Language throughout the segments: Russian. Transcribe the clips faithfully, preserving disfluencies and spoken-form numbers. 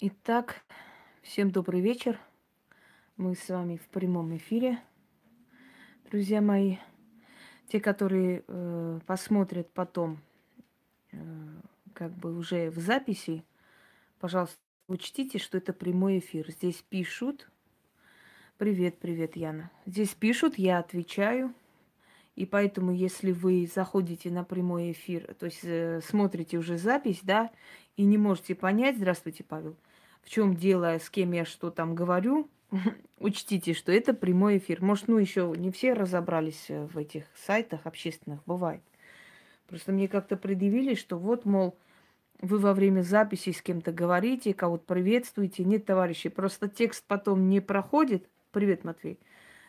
Итак, всем добрый вечер. Мы с вами в прямом эфире, друзья мои. Те, которые э, посмотрят потом, э, как бы уже в записи, пожалуйста, учтите, что это прямой эфир. Здесь пишут. Привет, привет, Яна. Здесь пишут, я отвечаю. И поэтому, если вы заходите на прямой эфир, то есть э, смотрите уже запись, да, и не можете понять, здравствуйте, Павел, в чем дело, с кем я что там говорю, учтите, что это прямой эфир. Может, ну еще не все разобрались в этих сайтах общественных, бывает. Просто мне как-то предъявили, что вот, мол, вы во время записи с кем-то говорите, кого-то приветствуете. Нет, товарищи, просто текст потом не проходит. Привет, Матвей.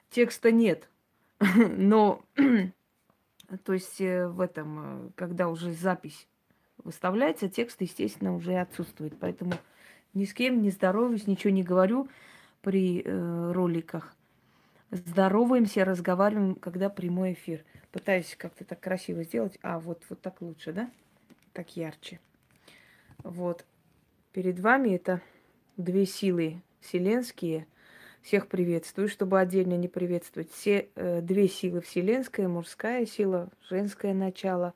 Текста нет. Но, то есть в этом, когда уже запись выставляется, текст, естественно, уже отсутствует. Поэтому ни с кем не здороваюсь, ничего не говорю при э, роликах. Здороваемся, разговариваем, когда прямой эфир. Пытаюсь как-то так красиво сделать. А, вот, вот так лучше, да? Так ярче. Вот. Перед вами это две силы вселенские. Всех приветствую, чтобы отдельно не приветствовать. Все э, две силы вселенская, мужская сила, женское начало.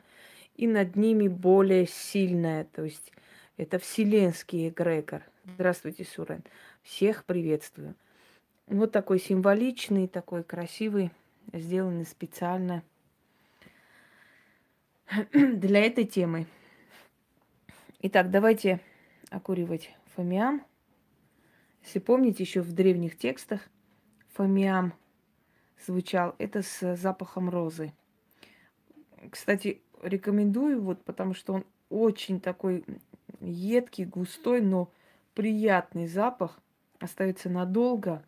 И над ними более сильная, то есть это вселенский эгрегор. Здравствуйте, Сурен. Всех приветствую. Вот такой символичный, такой красивый, сделанный специально для этой темы. Итак, давайте окуривать фомиам. Если помните, еще в древних текстах фомиам звучал. Это с запахом розы. Кстати, рекомендую, вот, потому что он очень такой едкий, густой, но приятный запах. Остается надолго.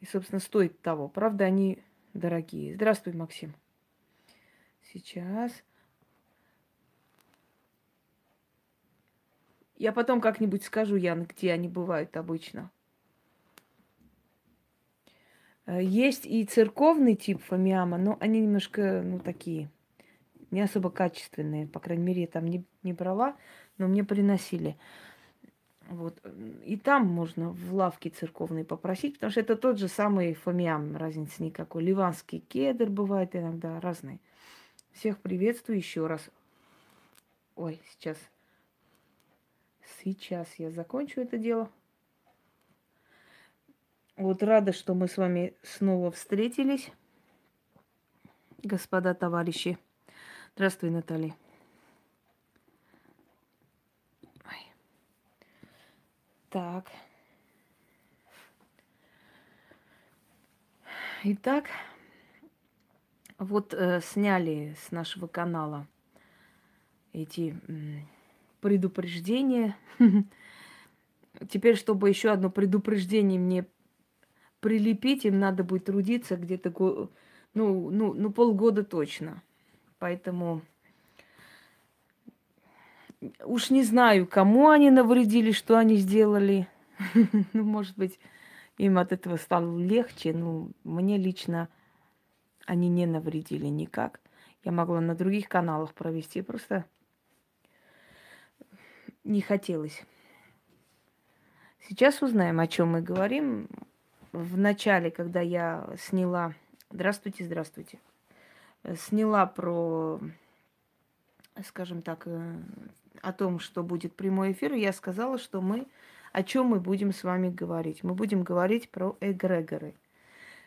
И, собственно, стоит того. Правда, они дорогие. Здравствуй, Максим. Сейчас... Я потом как-нибудь скажу, Ян, где они бывают обычно. Есть и церковный тип фомиама, но они немножко, ну, такие, не особо качественные. По крайней мере, я там не, не брала, но мне приносили. Вот. И там можно в лавке церковной попросить, потому что это тот же самый фомиам, разницы никакой. Ливанский кедр бывает иногда, разные. Всех приветствую еще раз. Ой, сейчас... Сейчас я закончу это дело. Вот рада, что мы с вами снова встретились, господа товарищи. Здравствуй, Наталья. Ой. Так. Итак, вот э, сняли с нашего канала эти... предупреждение. Теперь, чтобы еще одно предупреждение мне прилепить, им надо будет трудиться где-то го... ну, ну, ну, полгода точно. Поэтому уж не знаю, кому они навредили, что они сделали. Ну, может быть, им от этого стало легче. Ну, мне лично они не навредили никак. Я могла на других каналах провести, просто... не хотелось. Сейчас узнаем, о чем мы говорим. В начале, когда я сняла... Здравствуйте, здравствуйте. Сняла про, скажем так, о том, что будет прямой эфир, я сказала, что мы... О чем мы будем с вами говорить? Мы будем говорить про эгрегоры.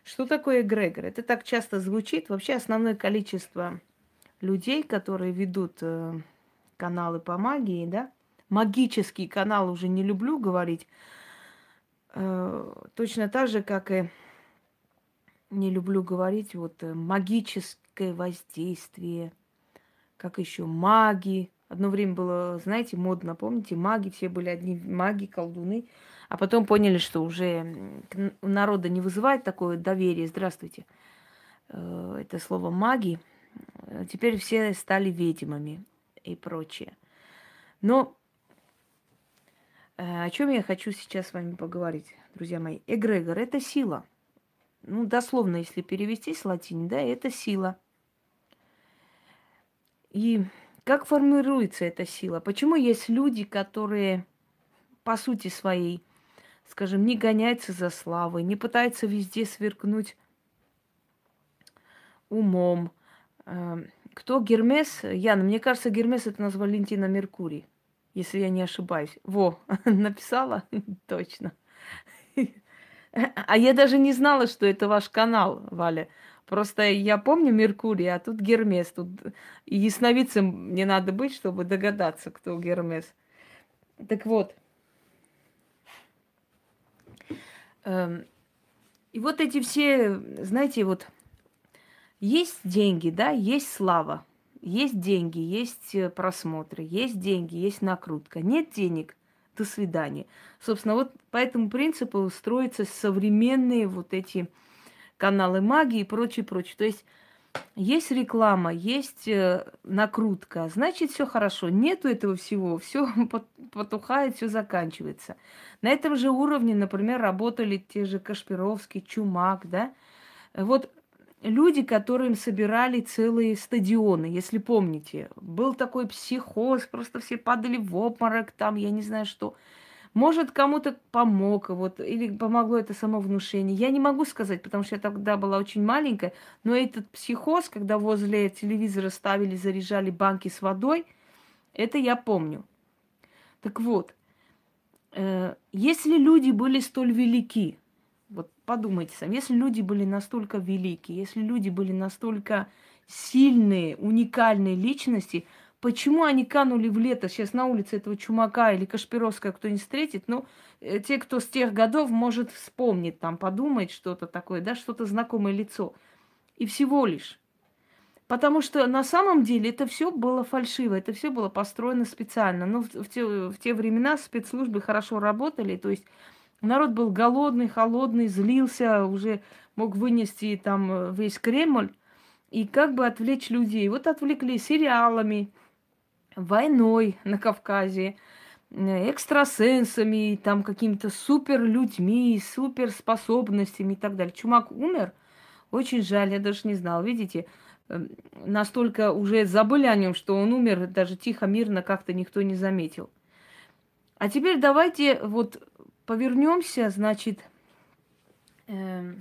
Что такое эгрегор? Это так часто звучит. Вообще основное количество людей, которые ведут каналы по магии, да, магический канал уже не люблю говорить. Э, точно так же, как и не люблю говорить вот магическое воздействие, как еще маги. Одно время было, знаете, модно, помните, маги, все были одни маги, колдуны. А потом поняли, что уже у народа не вызывает такое доверие. Здравствуйте. Э, это слово маги. Теперь все стали ведьмами и прочее. Но о чем я хочу сейчас с вами поговорить, друзья мои. Эгрегор – это сила. Ну, дословно, если перевести с латыни, да, это сила. И Как формируется эта сила? Почему есть люди, которые по сути своей, скажем, не гоняются за славой, не пытаются везде сверкнуть умом? Кто Гермес? Яна, мне кажется, Гермес это нас Валентина Меркурий, если я не ошибаюсь. Во, написала? Точно. А я даже не знала, что это ваш канал, Валя. Просто я помню Меркурий, а тут Гермес. Тут и ясновидцем не надо быть, чтобы догадаться, кто Гермес. Так вот. И вот эти все, знаете, вот есть деньги, да, есть слава, есть деньги, есть просмотры, есть деньги, есть накрутка. Нет денег — до свидания. Собственно, вот по этому принципу устроятся современные вот эти каналы магии и прочее, прочее. То есть есть реклама, есть накрутка, значит, все хорошо. Нету этого всего, все потухает, все заканчивается. На этом же уровне, например, работали те же Кашпировский, Чумак, да. Вот люди, которым собирали целые стадионы, если помните. Был такой психоз, просто все падали в обморок, там, я не знаю что. Может, кому-то помог, вот, или помогло это самовнушение. Я не могу сказать, потому что я тогда была очень маленькая, но этот психоз, когда возле телевизора ставили, заряжали банки с водой, это я помню. Так вот, э, если люди были столь велики, вот подумайте сами, если люди были настолько велики, если люди были настолько сильные, уникальные личности, почему они канули в лето? Сейчас на улице этого Чумака или Кашпировского кто не встретит, но те, кто с тех годов, может вспомнить, там, подумать что-то такое, да, что-то знакомое лицо. И всего лишь. Потому что на самом деле это все было фальшиво, это все было построено специально. Но в, в, те, в те времена спецслужбы хорошо работали, то есть народ был голодный, холодный, злился, уже мог вынести там весь Кремль. И как бы отвлечь людей. Вот отвлекли сериалами, войной на Кавказе, экстрасенсами, там какими-то суперлюдьми, суперспособностями и так далее. Чумак умер, очень жаль, я даже не знала, видите, настолько уже забыли о нем, что он умер, даже тихо, мирно, как-то никто не заметил. А теперь давайте вот повернемся, значит, э,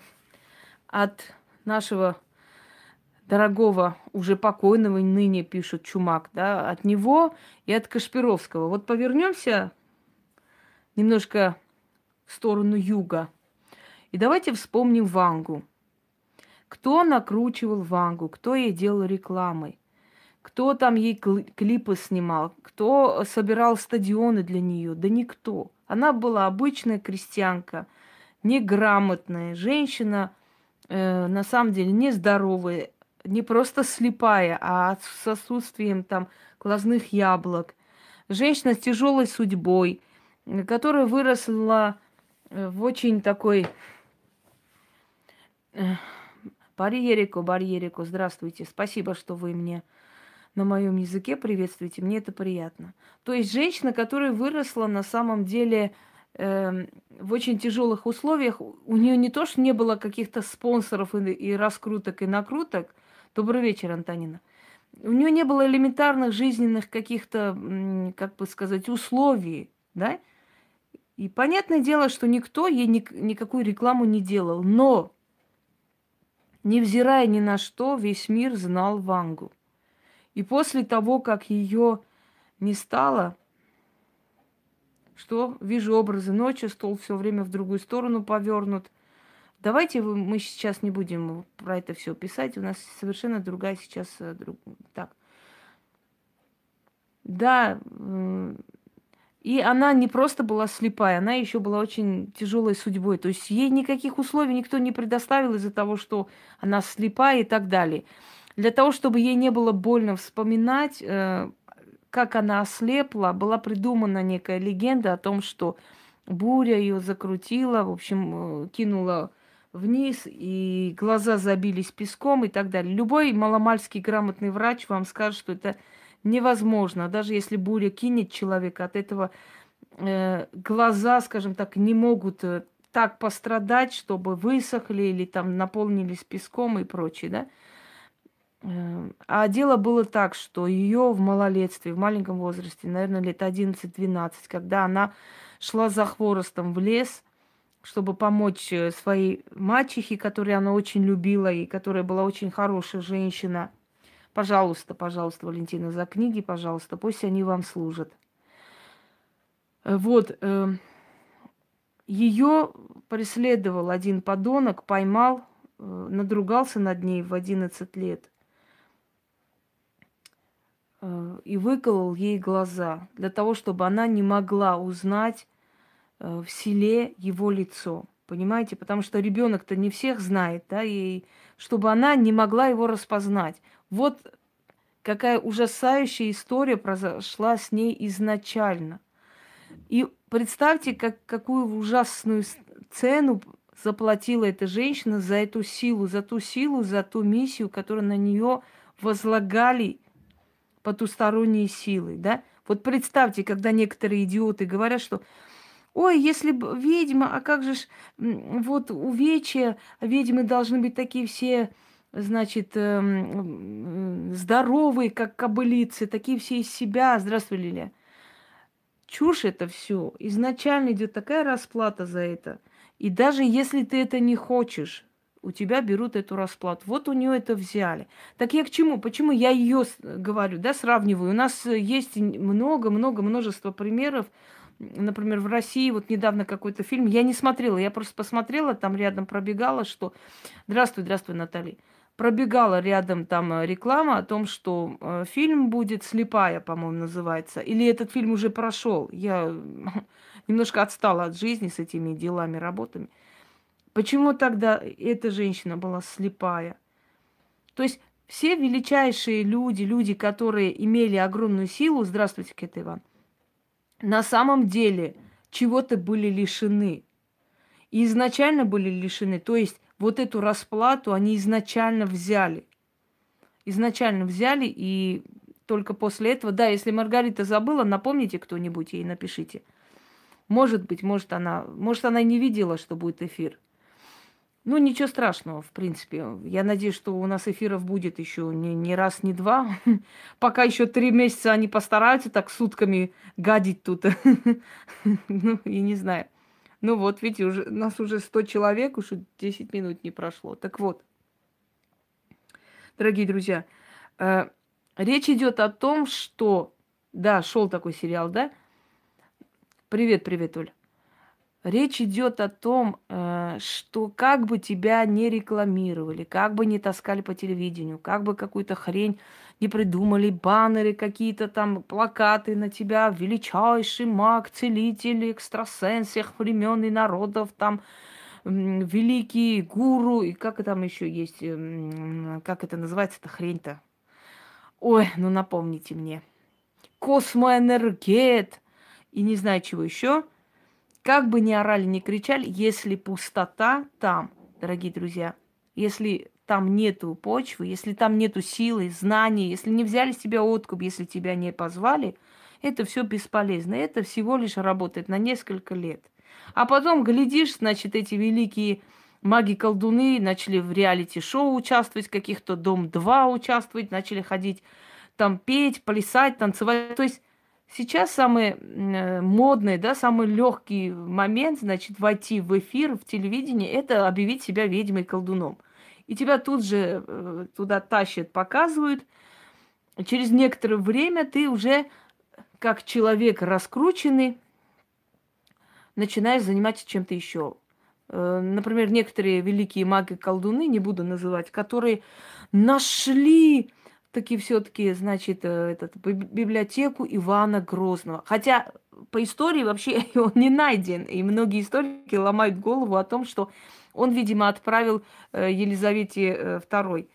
от нашего дорогого, уже покойного, ныне пишут Чумак, да, от него и от Кашпировского. Вот повернемся немножко в сторону юга. И давайте вспомним Вангу. Кто накручивал Вангу, кто ей делал рекламы, кто там ей клипы снимал, кто собирал стадионы для нее, да никто. Она была обычная крестьянка, неграмотная женщина, э, на самом деле нездоровая, не просто слепая, а с отсутствием там глазных яблок. Женщина с тяжелой судьбой, которая выросла в очень такой... Барьерику, барьерику, здравствуйте. Спасибо, что вы мне на моем языке приветствуете. Мне это приятно. То есть женщина, которая выросла на самом деле э, в очень тяжелых условиях. У нее не то, что не было каких-то спонсоров и, и раскруток, и накруток. Добрый вечер, Антонина. У нее не было элементарных жизненных каких-то, как бы сказать, условий, да? И понятное дело, что никто ей ни, никакую рекламу не делал. Но, невзирая ни на что, весь мир знал Вангу. И после того, как ее не стало, что вижу образы ночи, стол все время в другую сторону повернут. Давайте мы сейчас не будем про это все писать. У нас совершенно другая сейчас... Так. Да, и она не просто была слепая, она еще была очень тяжелой судьбой. То есть ей никаких условий никто не предоставил из-за того, что она слепая и так далее. Для того, чтобы ей не было больно вспоминать, как она ослепла, была придумана некая легенда о том, что буря ее закрутила, в общем, кинула вниз, и глаза забились песком и так далее. Любой маломальский грамотный врач вам скажет, что это невозможно. Даже если буря кинет человека, от этого э, глаза, скажем так, не могут так пострадать, чтобы высохли или там наполнились песком и прочее, да? А дело было так, что ее в малолетстве, в маленьком возрасте, наверное, лет одиннадцать-двенадцать, когда она шла за хворостом в лес, чтобы помочь своей мачехе, которую она очень любила и которая была очень хорошая женщина. Пожалуйста, пожалуйста, Валентина, за книги, пожалуйста, пусть они вам служат. Вот, ее преследовал один подонок, поймал, надругался над ней в одиннадцать лет и выколол ей глаза для того, чтобы она не могла узнать в селе его лицо. Понимаете, потому что ребенок-то не всех знает, да, и чтобы она не могла его распознать. Вот какая ужасающая история произошла с ней изначально. И представьте, как, какую ужасную цену заплатила эта женщина за эту силу, за ту силу, за ту миссию, которую на нее возлагали потусторонние силы, да? Вот представьте, когда некоторые идиоты говорят, что ой, если бы ведьма, а как же ж, вот увечья, ведьмы должны быть такие все, значит, здоровые, как кобылицы, такие все из себя. Здравствуй, Лилия. Чушь это все. Изначально идет такая расплата за это. И даже если ты это не хочешь, у тебя берут эту расплату. Вот у нее это взяли. Так я к чему? Почему я ее говорю, да, сравниваю? У нас есть много-много, множество примеров. Например, в России вот недавно какой-то фильм, я не смотрела, я просто посмотрела, там рядом пробегала, что... Здравствуй, здравствуй, Наталья. Пробегала рядом там реклама о том, что э, фильм будет «Слепая», по-моему, называется. Или этот фильм уже прошел. Я немножко отстала от жизни с этими делами, работами. Почему тогда эта женщина была слепая? То есть все величайшие люди, люди, которые имели огромную силу, здравствуйте, Кет Иван, на самом деле чего-то были лишены. И изначально были лишены, то есть вот эту расплату они изначально взяли. Изначально взяли, и только после этого... Да, если Маргарита забыла, напомните кто-нибудь ей, напишите. Может быть, может она... Может, она не видела, что будет эфир. Ну, ничего страшного, в принципе. Я надеюсь, что у нас эфиров будет еще не, не раз, не два. Пока еще три месяца они постараются так сутками гадить тут. Ну, я не знаю. Ну вот, видите, уже, у нас уже сто человек, уже десять минут не прошло. Так вот, дорогие друзья, э, речь идет о том, что... Да, шел такой сериал, да? Привет, привет, Оль. Речь идет о том, э, что как бы тебя не рекламировали, как бы не таскали по телевидению, как бы какую-то хрень не придумали, баннеры какие-то там, плакаты на тебя, величайший маг, целитель, экстрасенс всех времен и народов, там, великий гуру, и как там еще есть, как это называется, эта хрень-то? Ой, ну напомните мне. Космоэнергет и не знаю чего еще. Как бы ни орали, ни кричали, если пустота там, дорогие друзья, если... там нету почвы, если там нету силы, знаний, если не взяли с тебя откуп, если тебя не позвали, это все бесполезно. Это всего лишь работает на несколько лет. А потом, глядишь, значит, эти великие маги-колдуны начали в реалити-шоу участвовать, каких-то Дом-два участвовать, начали ходить там петь, плясать, танцевать. То есть сейчас самый модный, да, самый легкий момент, значит, войти в эфир, в телевидение, это объявить себя ведьмой-колдуном. И тебя тут же э, туда тащат, показывают. Через некоторое время ты уже, как человек раскрученный, начинаешь заниматься чем-то еще. Э, например, некоторые великие маги-колдуны, не буду называть, которые нашли таки все-таки, значит, э, этот, библиотеку Ивана Грозного. Хотя по истории вообще он не найден. И многие историки ломают голову о том, что он, видимо, отправил Елизавете второй,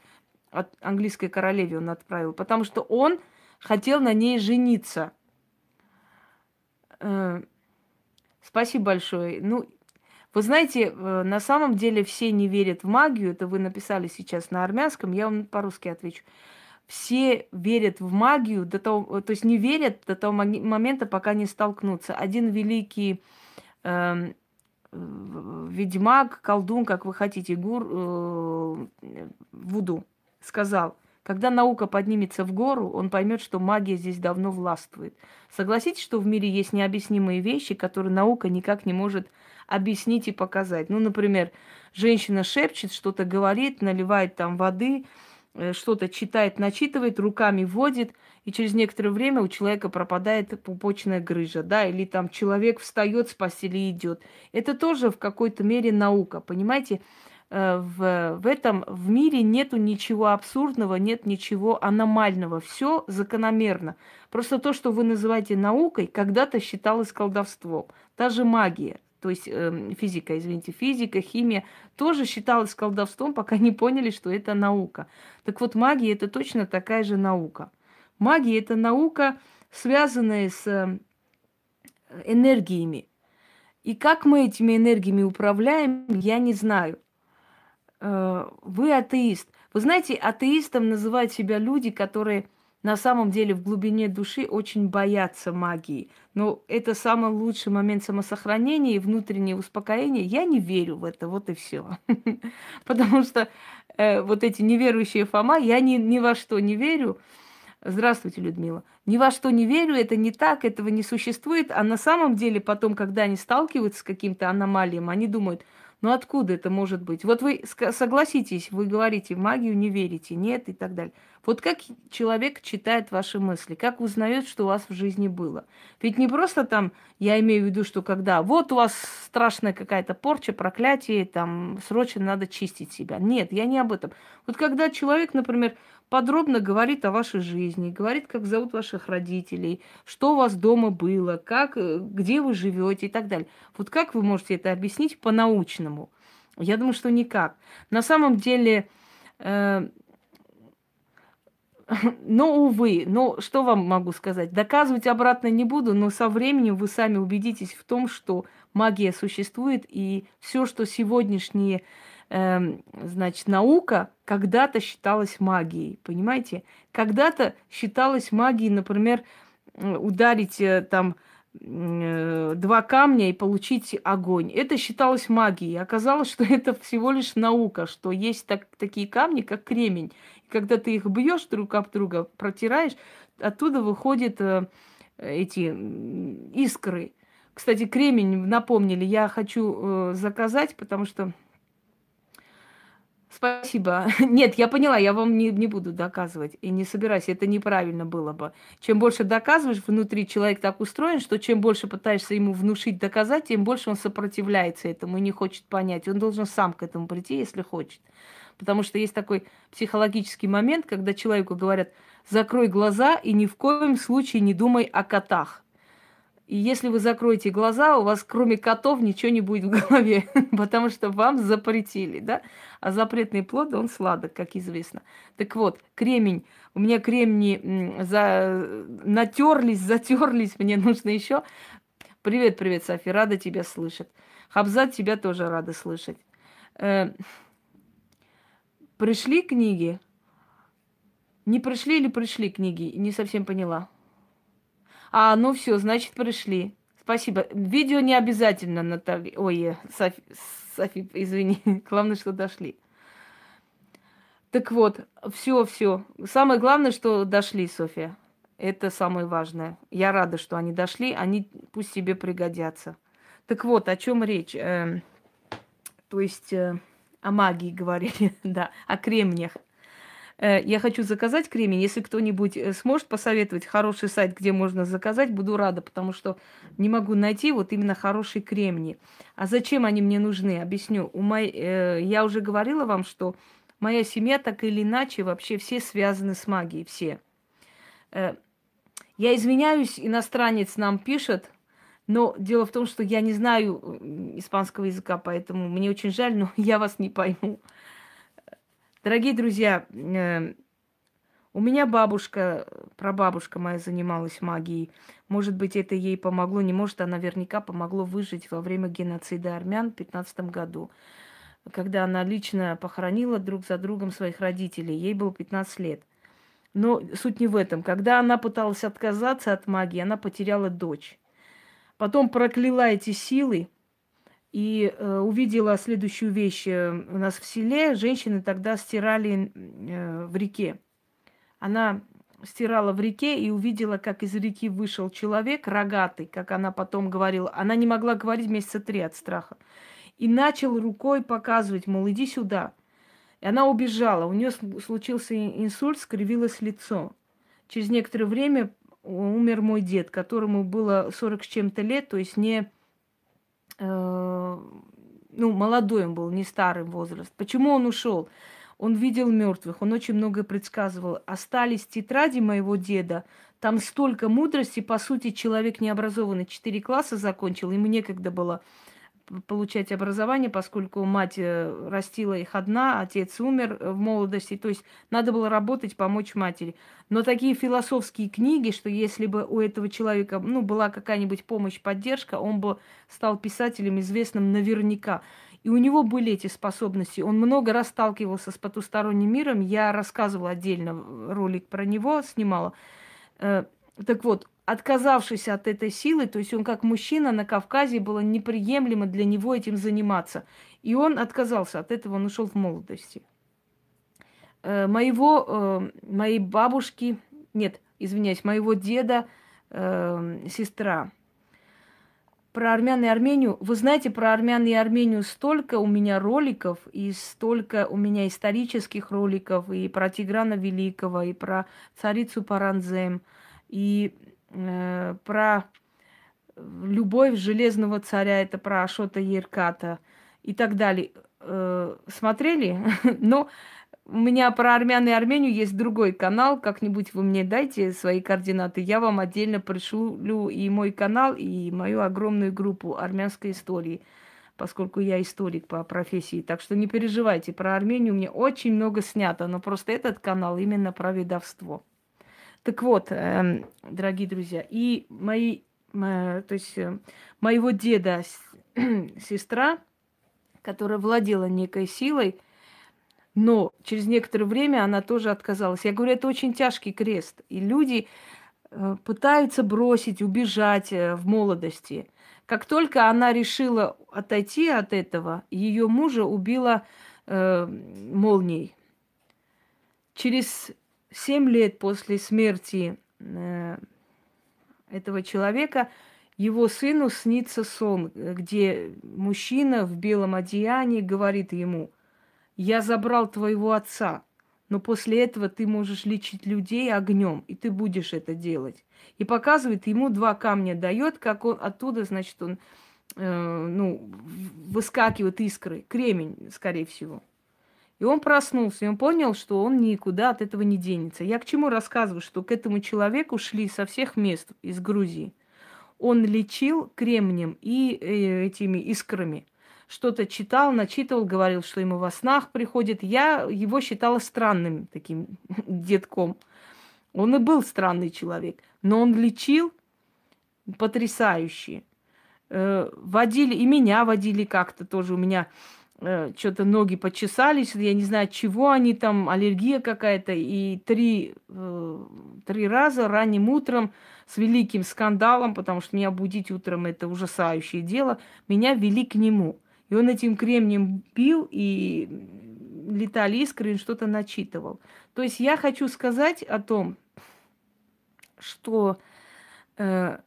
от английской королеве он отправил, потому что он хотел на ней жениться. Спасибо большое. Ну, вы знаете, на самом деле все не верят в магию. Это вы написали сейчас на армянском, я вам по-русски отвечу. Все верят в магию, до того, то есть не верят до того момента, пока не столкнутся. Один великий... ведьмак, колдун, как вы хотите, гур, э, вуду, сказал, Когда наука поднимется в гору, он поймет, что магия здесь давно властвует. Согласитесь, что в мире есть необъяснимые вещи, которые наука никак не может объяснить и показать. Ну, например, женщина шепчет, что-то говорит, наливает там воды, что-то читает, начитывает, руками водит, и через некоторое время у человека пропадает пупочная грыжа, да, или там человек встает с постели и идет. Это тоже в какой-то мере наука, понимаете? В, в этом в мире нету ничего абсурдного, нет ничего аномального, все закономерно. Просто то, что вы называете наукой, когда-то считалось колдовством. Та же магия, то есть э, физика, извините, физика, химия тоже считалась колдовством, пока не поняли, что это наука. Так вот, магия – это точно такая же наука. Магия – это наука, связанная с э, энергиями. И как мы этими энергиями управляем, я не знаю. Вы атеист. Вы знаете, атеистом называют себя люди, которые на самом деле в глубине души очень боятся магии. Но это самый лучший момент самосохранения и внутреннего успокоения. Я не верю в это, вот и все. Потому что вот эти неверующие Фома, я ни во что не верю. Здравствуйте, Людмила. Ни во что не верю, это не так, этого не существует. А на самом деле потом, когда они сталкиваются с каким-то аномалием, они думают... Ну откуда это может быть? Вот вы согласитесь, вы говорите, в магию не верите, нет и так далее. Вот как человек читает ваши мысли, как узнает, что у вас в жизни было? Ведь не просто там, я имею в виду, что когда вот у вас страшная какая-то порча, проклятие, там срочно надо чистить себя. Нет, я не об этом. Вот когда человек, например, подробно говорит о вашей жизни, говорит, как зовут ваших родителей, что у вас дома было, как, где вы живете и так далее. Вот как вы можете это объяснить по-научному? Я думаю, что никак. На самом деле, э, но, увы, но что вам могу сказать? Доказывать обратно не буду, но со временем вы сами убедитесь в том, что магия существует, и все, что сегодняшние... значит, наука когда-то считалась магией, понимаете? Когда-то считалась магией, например, ударить там два камня и получить огонь. Это считалось магией. Оказалось, что это всего лишь наука, что есть так, такие камни, как кремень. И когда ты их бьешь друг об друга, протираешь, оттуда выходят эти искры. Кстати, кремень, напомнили, я хочу заказать, потому что... Спасибо. Нет, я поняла, я вам не, не буду доказывать и не собираюсь, это неправильно было бы. Чем больше доказываешь, внутри человек так устроен, что чем больше пытаешься ему внушить, доказать, тем больше он сопротивляется этому и не хочет понять. Он должен сам к этому прийти, если хочет. Потому что есть такой психологический момент, когда человеку говорят, закрой глаза и ни в коем случае не думай о котах. И если вы закроете глаза, у вас кроме котов ничего не будет в голове, потому что вам запретили, да? А запретный плод, он сладок, как известно. Так вот, кремень. У меня кремни за... натерлись, затерлись, мне нужно еще. Привет, привет, Софи, рада тебя слышать. Хабзат, тебя тоже рада слышать. Э-э- пришли книги? Не пришли или пришли книги? Не совсем поняла. А, ну все, значит, пришли. Спасибо. Видео не обязательно, Наталья. Ой, Софи, Софи, извини. Главное, что дошли. Так вот, все, все. Самое главное, что дошли, Софья. Это самое важное. Я рада, что они дошли. Они пусть себе пригодятся. Так вот, о чем речь? Эм, то есть э, о магии говорили, да, о кремниях. Я хочу заказать кремень. Если кто-нибудь сможет посоветовать хороший сайт, где можно заказать, буду рада, потому что не могу найти вот именно хорошие кремни. А зачем они мне нужны? Объясню. У моей, э, я уже говорила вам, что моя семья так или иначе вообще все связаны с магией, все. Э, я извиняюсь, иностранец нам пишет, но дело в том, что я не знаю испанского языка, поэтому мне очень жаль, но я вас не пойму. Дорогие друзья, э, у меня бабушка, прабабушка моя занималась магией. Может быть, это ей помогло, не может, а наверняка помогло выжить во время геноцида армян в пятнадцатом году, когда она лично похоронила друг за другом своих родителей. Ей было пятнадцать лет. Но суть не в этом. Когда она пыталась отказаться от магии, она потеряла дочь. Потом прокляла эти силы. И э, увидела следующую вещь. У нас в селе женщины тогда стирали э, в реке. Она стирала в реке и увидела, как из реки вышел человек рогатый, как она потом говорила. Она не могла говорить месяца три от страха. И начал рукой показывать, мол, иди сюда. И она убежала. У нее случился инсульт, скривилось лицо. Через некоторое время умер мой дед, которому было сорок с чем-то лет, то есть не... Э, ну, молодой он был, не старый возраст. Почему он ушел? Он видел мертвых, он очень многое предсказывал. Остались тетради моего деда, там столько мудрости, по сути, человек необразованный, четыре класса закончил, ему некогда было получать образование, поскольку мать растила их одна, отец умер в молодости, то есть надо было работать, помочь матери. Но такие философские книги, что если бы у этого человека, ну, была какая-нибудь помощь, поддержка, он бы стал писателем известным наверняка. И у него были эти способности. Он много раз сталкивался с потусторонним миром. Я рассказывала отдельно, ролик про него снимала. Так вот, отказавшись от этой силы, то есть он как мужчина на Кавказе, было неприемлемо для него этим заниматься. И он отказался от этого, он ушел в молодости. Моего, моей бабушки, нет, извиняюсь, моего деда, сестра. Про армян и Армению. Вы знаете, про армян и Армению столько у меня роликов, и столько у меня исторических роликов, и про Тиграна Великого, и про царицу Паранзем, и э, про любовь железного царя, это про Ашота Ерката и так далее. Э, смотрели? Но у меня про армян и Армению есть другой канал. Как-нибудь вы мне дайте свои координаты. Я вам отдельно пришлю и мой канал, и мою огромную группу армянской истории, поскольку я историк по профессии. Так что не переживайте, про Армению мне очень много снято, но просто этот канал именно про ведовство. Так вот, э, дорогие друзья, и мои, э, то есть, э, моего деда э, сестра, которая владела некой силой, но через некоторое время она тоже отказалась. Я говорю, это очень тяжкий крест. И люди пытаются бросить, убежать в молодости. Как только она решила отойти от этого, ее мужа убила э, молнией. Через семь лет после смерти э, этого человека его сыну снится сон, где мужчина в белом одеянии говорит ему: я забрал твоего отца, но после этого ты можешь лечить людей огнем, и ты будешь это делать. И показывает ему, два камня дает, как он оттуда, значит, он э, ну, выскакивает искры, кремень, скорее всего. И он проснулся, и он понял, что он никуда от этого не денется. Я к чему рассказываю, что к этому человеку шли со всех мест из Грузии. Он лечил кремнем и э, этими искрами. Что-то читал, начитывал, говорил, что ему во снах приходит. Я его считала странным таким детком. Он и был странный человек, но он лечил потрясающе. Водили, и меня водили как-то тоже. У меня что-то ноги почесались, я не знаю, от чего они там, аллергия какая-то. И три, три раза ранним утром с великим скандалом, потому что меня будить утром – это ужасающее дело, меня вели к нему. И он этим кремнем бил, и летали искры, и что-то начитывал. То есть я хочу сказать о том, что э,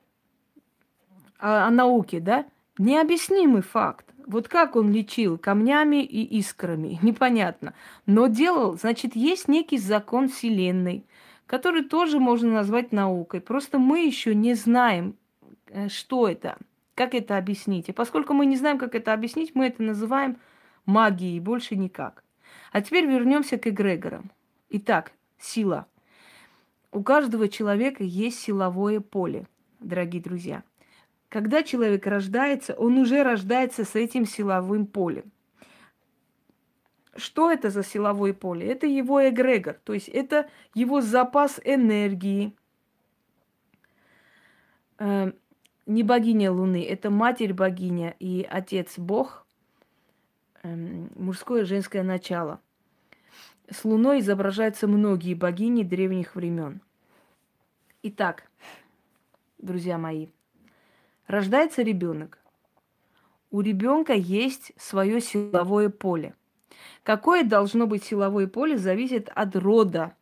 о, о науке, да, необъяснимый факт. Вот как он лечил камнями и искрами, непонятно. Но делал, значит, есть некий закон Вселенной, который тоже можно назвать наукой. Просто мы еще не знаем, что это. Как это объяснить? И поскольку мы не знаем, как это объяснить, мы это называем магией, больше никак. А теперь вернемся к эгрегорам. Итак, сила. У каждого человека есть силовое поле, дорогие друзья. Когда человек рождается, он уже рождается с этим силовым полем. Что это за силовое поле? Это его эгрегор, то есть это его запас энергии. Не богиня Луны, это Матерь-богиня и Отец-бог, мужское и женское начало. С Луной изображаются многие богини древних времен. Итак, друзья мои, рождается ребенок. У ребенка есть свое силовое поле. Какое должно быть силовое поле, зависит от рода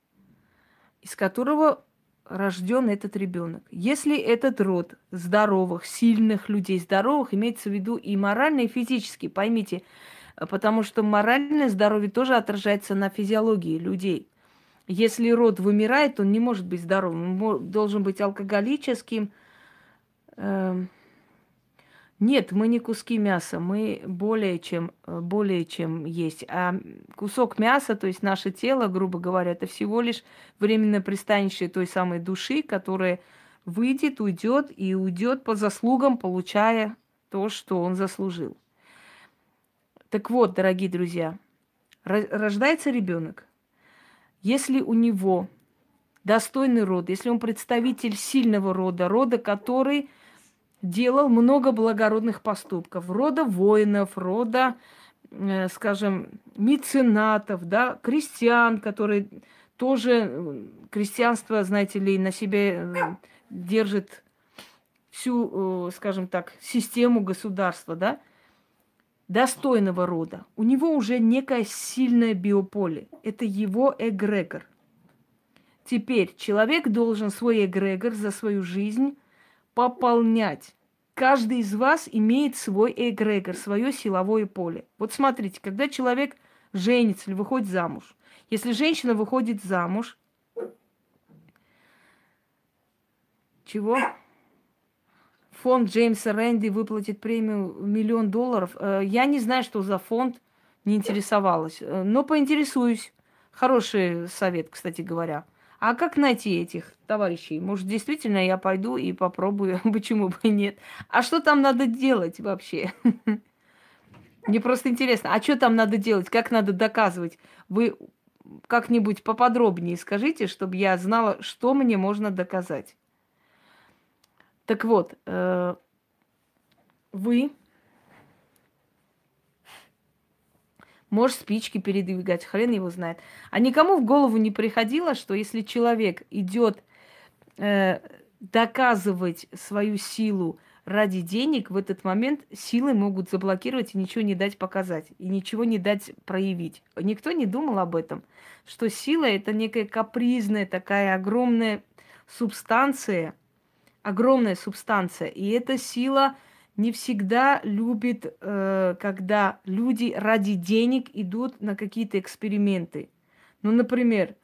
из которого рожден этот ребенок. Если этот род здоровых, сильных людей, здоровых, имеется в виду и морально, и физически, поймите, потому что моральное здоровье тоже отражается на физиологии людей. Если род вымирает, он не может быть здоровым, он должен быть алкоголическим. Нет, мы не куски мяса, мы более чем, более чем есть. А кусок мяса, то есть наше тело, грубо говоря, это всего лишь временное пристанище той самой души, которая выйдет, уйдет и уйдет по заслугам, получая то, что он заслужил. Так вот, дорогие друзья, рождается ребенок. Если у него достойный род, если он представитель сильного рода, рода, который делал много благородных поступков, рода воинов, рода, э, скажем, меценатов, да, крестьян, которые тоже крестьянство, знаете ли, на себе держит всю, э, скажем так, систему государства, да, достойного рода. У него уже некое сильное биополе. Это его эгрегор. Теперь человек должен свой эгрегор за свою жизнь пополнять. Каждый из вас имеет свой эгрегор, свое силовое поле. Вот смотрите, когда человек женится или выходит замуж. Если женщина выходит замуж... Чего? Фонд Джеймса Рэнди выплатит премию в миллион долларов. Я не знаю, что за фонд, не интересовалась. Но поинтересуюсь. Хороший совет, кстати говоря. А как найти этих товарищей? Может, действительно я пойду и попробую, почему бы и нет? А что там надо делать вообще? Мне просто интересно, а что там надо делать? Как надо доказывать? Вы как-нибудь поподробнее скажите, чтобы я знала, что мне можно доказать. Так вот, вы... Может, спички передвигать, хрен его знает. А никому в голову не приходило, что если человек идет э, доказывать свою силу ради денег, в этот момент силы могут заблокировать и ничего не дать показать, и ничего не дать проявить. Никто не думал об этом, что сила – это некая капризная такая огромная субстанция, огромная субстанция, и эта сила – не всегда любит, когда люди ради денег идут на какие-то эксперименты. Ну, например,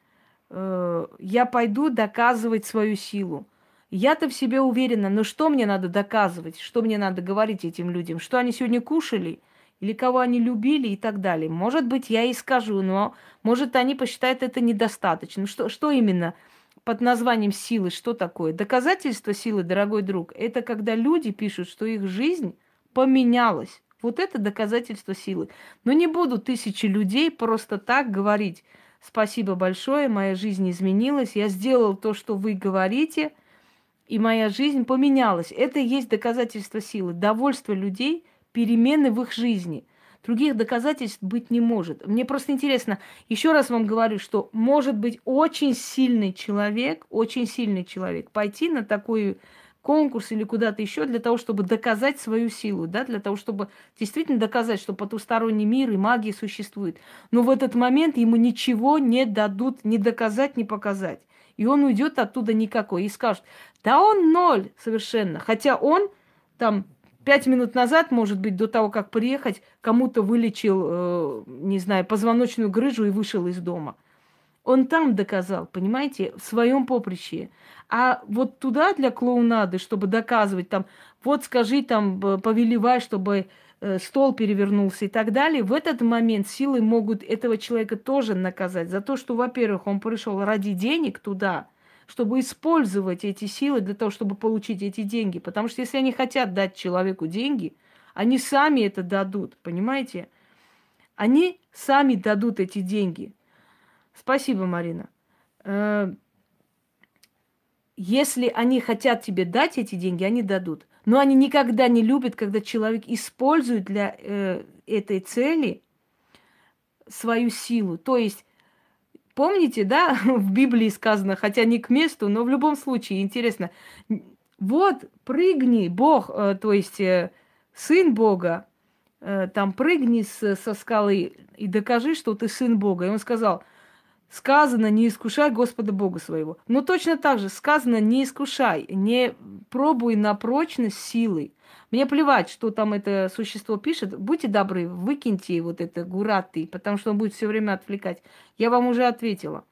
я пойду доказывать свою силу. Я-то в себе уверена, но что мне надо доказывать? Что мне надо говорить этим людям? Что они сегодня кушали? Или кого они любили и так далее? Может быть, я и скажу, но может они посчитают это недостаточным. Что, что именно? Под названием силы что такое? Доказательство силы, дорогой друг, это когда люди пишут, что их жизнь поменялась. Вот это доказательство силы. Но не будут тысячи людей просто так говорить: спасибо большое, моя жизнь изменилась, я сделал то, что вы говорите, и моя жизнь поменялась. Это и есть доказательство силы. Довольство людей, перемены в их жизни. Других доказательств быть не может. Мне просто интересно, еще раз вам говорю, что может быть очень сильный человек, очень сильный человек, пойти на такой конкурс или куда-то еще для того, чтобы доказать свою силу, да, для того, чтобы действительно доказать, что потусторонний мир и магия существует. Но в этот момент ему ничего не дадут ни доказать, ни показать. И он уйдет оттуда никакой и скажет: да он ноль совершенно, хотя он там... Пять минут назад, может быть, до того, как приехать, кому-то вылечил, э, не знаю, позвоночную грыжу и вышел из дома. Он там доказал, понимаете, в своем поприще. А вот туда для клоунады, чтобы доказывать, там, вот скажи, там, повелевай, чтобы э, стол перевернулся и так далее, в этот момент силы могут этого человека тоже наказать за то, что, во-первых, он пришел ради денег туда, чтобы использовать эти силы для того, чтобы получить эти деньги. Потому что если они хотят дать человеку деньги, они сами это дадут, понимаете? Они сами дадут эти деньги. Спасибо, Марина. Если они хотят тебе дать эти деньги, они дадут. Но они никогда не любят, когда человек использует для этой цели свою силу. То есть... Помните, да, в Библии сказано, хотя не к месту, но в любом случае интересно. Вот прыгни, Бог, то есть сын Бога, там прыгни со скалы и докажи, что ты сын Бога. И он сказал: сказано, не искушай Господа Бога своего. Но точно так же сказано, не искушай, не пробуй на прочность силы. Мне плевать, что там это существо пишет. Будьте добры, выкиньте вот это гураты, потому что он будет все время отвлекать. Я вам уже ответила.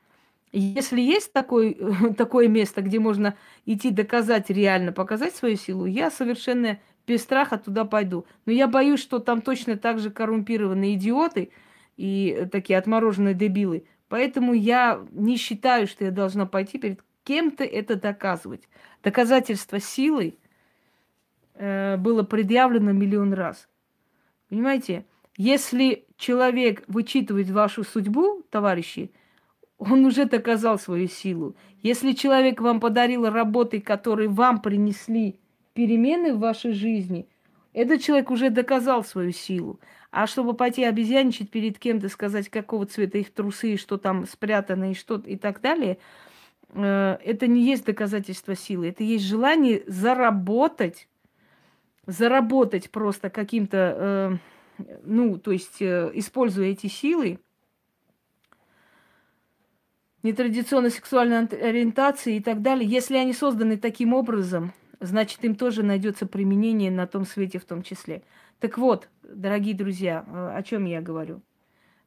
Если есть такой, такое место, где можно идти доказать реально, показать свою силу, я совершенно без страха туда пойду. Но я боюсь, что там точно так же коррумпированные идиоты и такие отмороженные дебилы. Поэтому я не считаю, что я должна пойти перед кем-то это доказывать. Доказательство силы э, было предъявлено миллион раз. Понимаете? Если человек вычитывает вашу судьбу, товарищи, он уже доказал свою силу. Если человек вам подарил работы, которые вам принесли перемены в вашей жизни, этот человек уже доказал свою силу. А чтобы пойти обезьянничать перед кем-то, сказать, какого цвета их трусы, что там спрятано и что и так далее, это не есть доказательство силы. Это есть желание заработать, заработать просто каким-то, ну, то есть используя эти силы, нетрадиционной сексуальной ориентации и так далее. Если они созданы таким образом, значит, им тоже найдется применение на том свете в том числе. Так вот, дорогие друзья, о чем я говорю?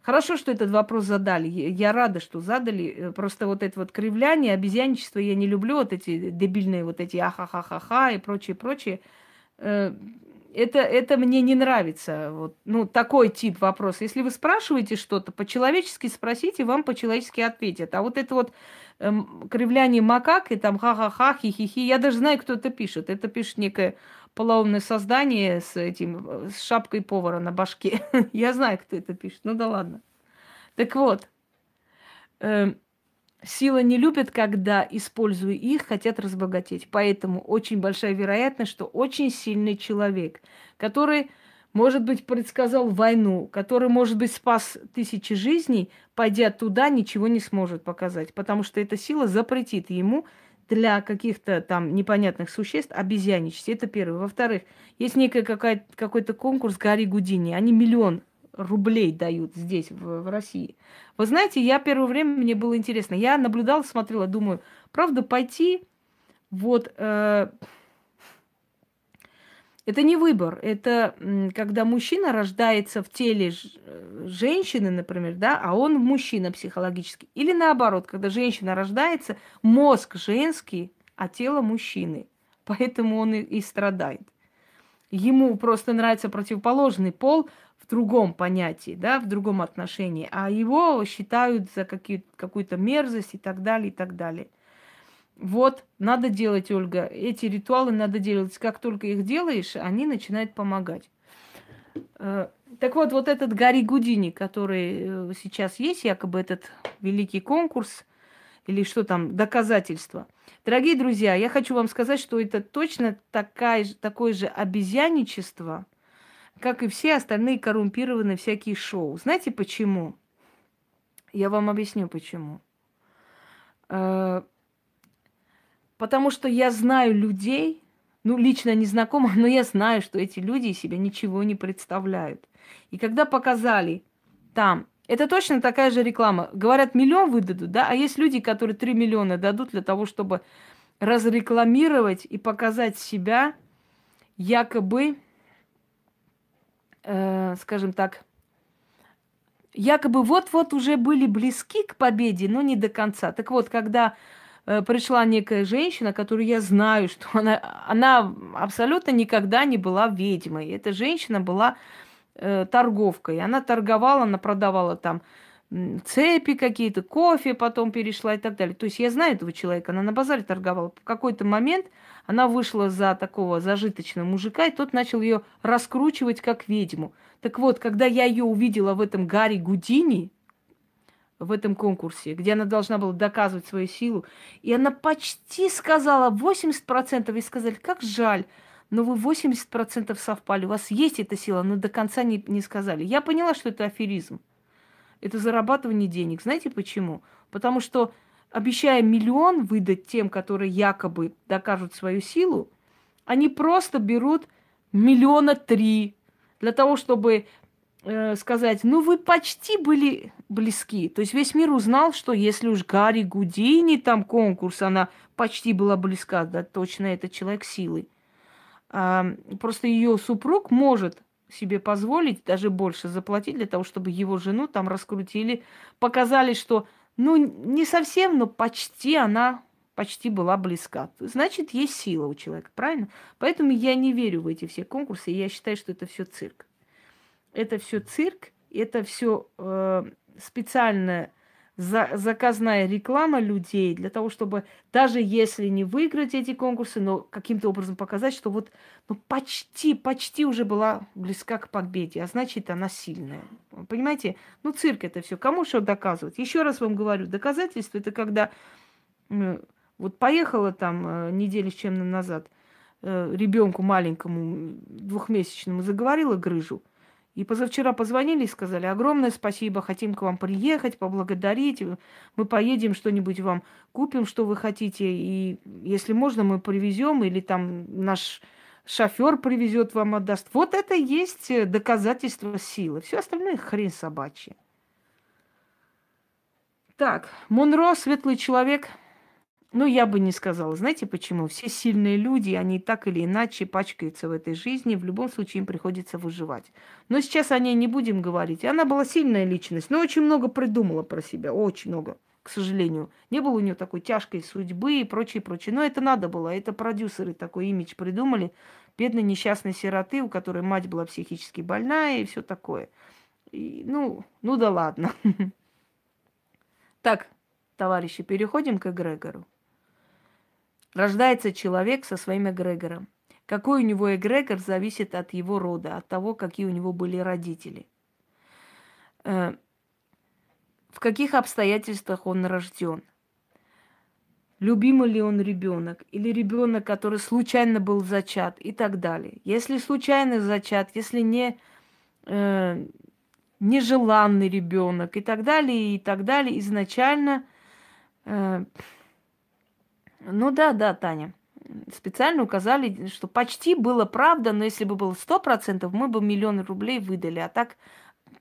Хорошо, что этот вопрос задали. Я рада, что задали. Просто вот это вот кривляние, обезьянничество я не люблю. Вот эти дебильные вот эти аха-ха-ха-ха и прочее, прочее. Это, это мне не нравится. Вот, ну, такой тип вопроса. Если вы спрашиваете что-то, по-человечески спросите, вам по-человечески ответят. А вот это вот эм, кривляние макак и там ха-ха-ха, хи-хи-хи, я даже знаю, кто это пишет. Это пишет некое полоумное создание с этим, с шапкой повара на башке. Я знаю, кто это пишет. Ну да ладно. Так вот. Эм, Сила не любят, когда, используя их, хотят разбогатеть. Поэтому очень большая вероятность, что очень сильный человек, который, может быть, предсказал войну, который, может быть, спас тысячи жизней, пойдя туда, ничего не сможет показать. Потому что эта сила запретит ему для каких-то там непонятных существ обезьяничать. Это первое. Во-вторых, есть некий какой-то конкурс Гарри Гудини. Они миллион рублей дают здесь, в, в России. Вы знаете, я первое время, мне было интересно. Я наблюдала, смотрела, думаю, правда, пойти, вот, э, это не выбор. Это э, когда мужчина рождается в теле ж, женщины, например, да, а он мужчина психологически. Или наоборот, когда женщина рождается, мозг женский, а тело мужчины. Поэтому он и, и страдает. Ему просто нравится противоположный пол, в другом понятии, да, в другом отношении, а его считают за какую-то мерзость и так далее, и так далее. Вот, надо делать, Ольга, эти ритуалы надо делать. Как только их делаешь, они начинают помогать. Так вот, вот этот Гарри Гудини, который сейчас есть, якобы этот великий конкурс, или что там, доказательства. Дорогие друзья, я хочу вам сказать, что это точно такая, такое же обезьянничество, как и все остальные коррумпированные всякие шоу. Знаете почему? Я вам объясню почему. Потому что я знаю людей, ну, лично не знакомых, но я знаю, что эти люди из себя ничего не представляют. И когда показали там, это точно такая же реклама. Говорят, миллион выдадут, да? А есть люди, которые три миллиона дадут для того, чтобы разрекламировать и показать себя якобы... скажем так, якобы вот-вот уже были близки к победе, но не до конца. Так вот, когда пришла некая женщина, которую я знаю, что она, она абсолютно никогда не была ведьмой. Эта женщина была э, торговкой. Она торговала, она продавала там цепи какие-то, кофе потом перешла и так далее. То есть я знаю этого человека, она на базаре торговала. В какой-то момент она вышла за такого зажиточного мужика, и тот начал ее раскручивать как ведьму. Так вот, когда я ее увидела в этом Гарри Гудини, в этом конкурсе, где она должна была доказывать свою силу, и она почти сказала восемьдесят процентов, и сказали, как жаль, но вы восемьдесят процентов совпали, у вас есть эта сила, но до конца не, не сказали. Я поняла, что это аферизм. Это зарабатывание денег. Знаете почему? Потому что, обещая миллион выдать тем, которые якобы докажут свою силу, они просто берут миллиона три для того, чтобы э, сказать, ну вы почти были близки. То есть весь мир узнал, что если уж Гарри Гудини, там конкурс, она почти была близка, да, точно это человек силы. А, просто ее супруг может себе позволить даже больше заплатить для того, чтобы его жену там раскрутили, показали, что, ну, не совсем, но почти она почти была близка. Значит, есть сила у человека, правильно? Поэтому я не верю в эти все конкурсы, я считаю, что это все цирк. Это все цирк, это все э, специальная за, заказная реклама людей для того, чтобы даже если не выиграть эти конкурсы, но каким-то образом показать, что вот ну, почти, почти уже была близка к победе, а значит, она сильная. Понимаете? Ну, цирк это все. Кому что доказывать? Еще раз вам говорю, доказательство это когда э, вот поехала там э, неделю с чем-то назад э, ребенку маленькому, двухмесячному, заговорила грыжу. И позавчера позвонили и сказали, огромное спасибо, хотим к вам приехать, поблагодарить, мы поедем, что-нибудь вам купим, что вы хотите, и если можно, мы привезем, или там наш шофер привезет, вам отдаст. Вот это и есть доказательство силы. Все остальное хрень собачья. Так, Монро, светлый человек. Ну, я бы не сказала. Знаете почему? Все сильные люди, они так или иначе пачкаются в этой жизни. В любом случае им приходится выживать. Но сейчас о ней не будем говорить. Она была сильная личность, но очень много придумала про себя. Очень много, к сожалению. Не было у нее такой тяжкой судьбы и прочее, прочее. Но это надо было. Это продюсеры такой имидж придумали. Бедной несчастной сироты, у которой мать была психически больная и все такое. И, ну, ну да ладно. Так, товарищи, переходим к эгрегору. Рождается человек со своим эгрегором. Какой у него эгрегор зависит от его рода, от того, какие у него были родители. В каких обстоятельствах он рожден? Любимый ли он ребенок? Или ребенок, который случайно был зачат и так далее. Если случайно зачат, если не... Э, нежеланный ребенок и так далее, и так далее. Изначально... Э, Ну да, да, Таня. Специально указали, что почти было правда, но если бы было сто процентов, мы бы миллион рублей выдали. А так,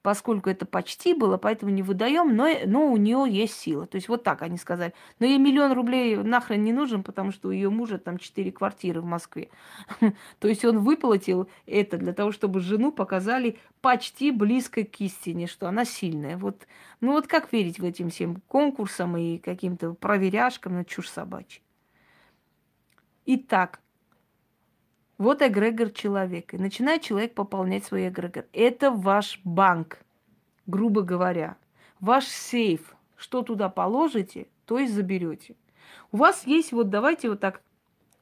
поскольку это почти было, поэтому не выдаем, но, но у нее есть сила. То есть вот так они сказали. Но ей миллион рублей нахрен не нужен, потому что у ее мужа там четыре квартиры в Москве. То есть он выплатил это для того, чтобы жену показали почти близко к истине, что она сильная. Вот, ну вот как верить в этим всем конкурсам и каким-то проверяшкам на чушь собачья? Итак, вот эгрегор человека. И начинает человек пополнять свой эгрегор. Это ваш банк, грубо говоря. Ваш сейф. Что туда положите, то и заберете. У вас есть, вот давайте вот так,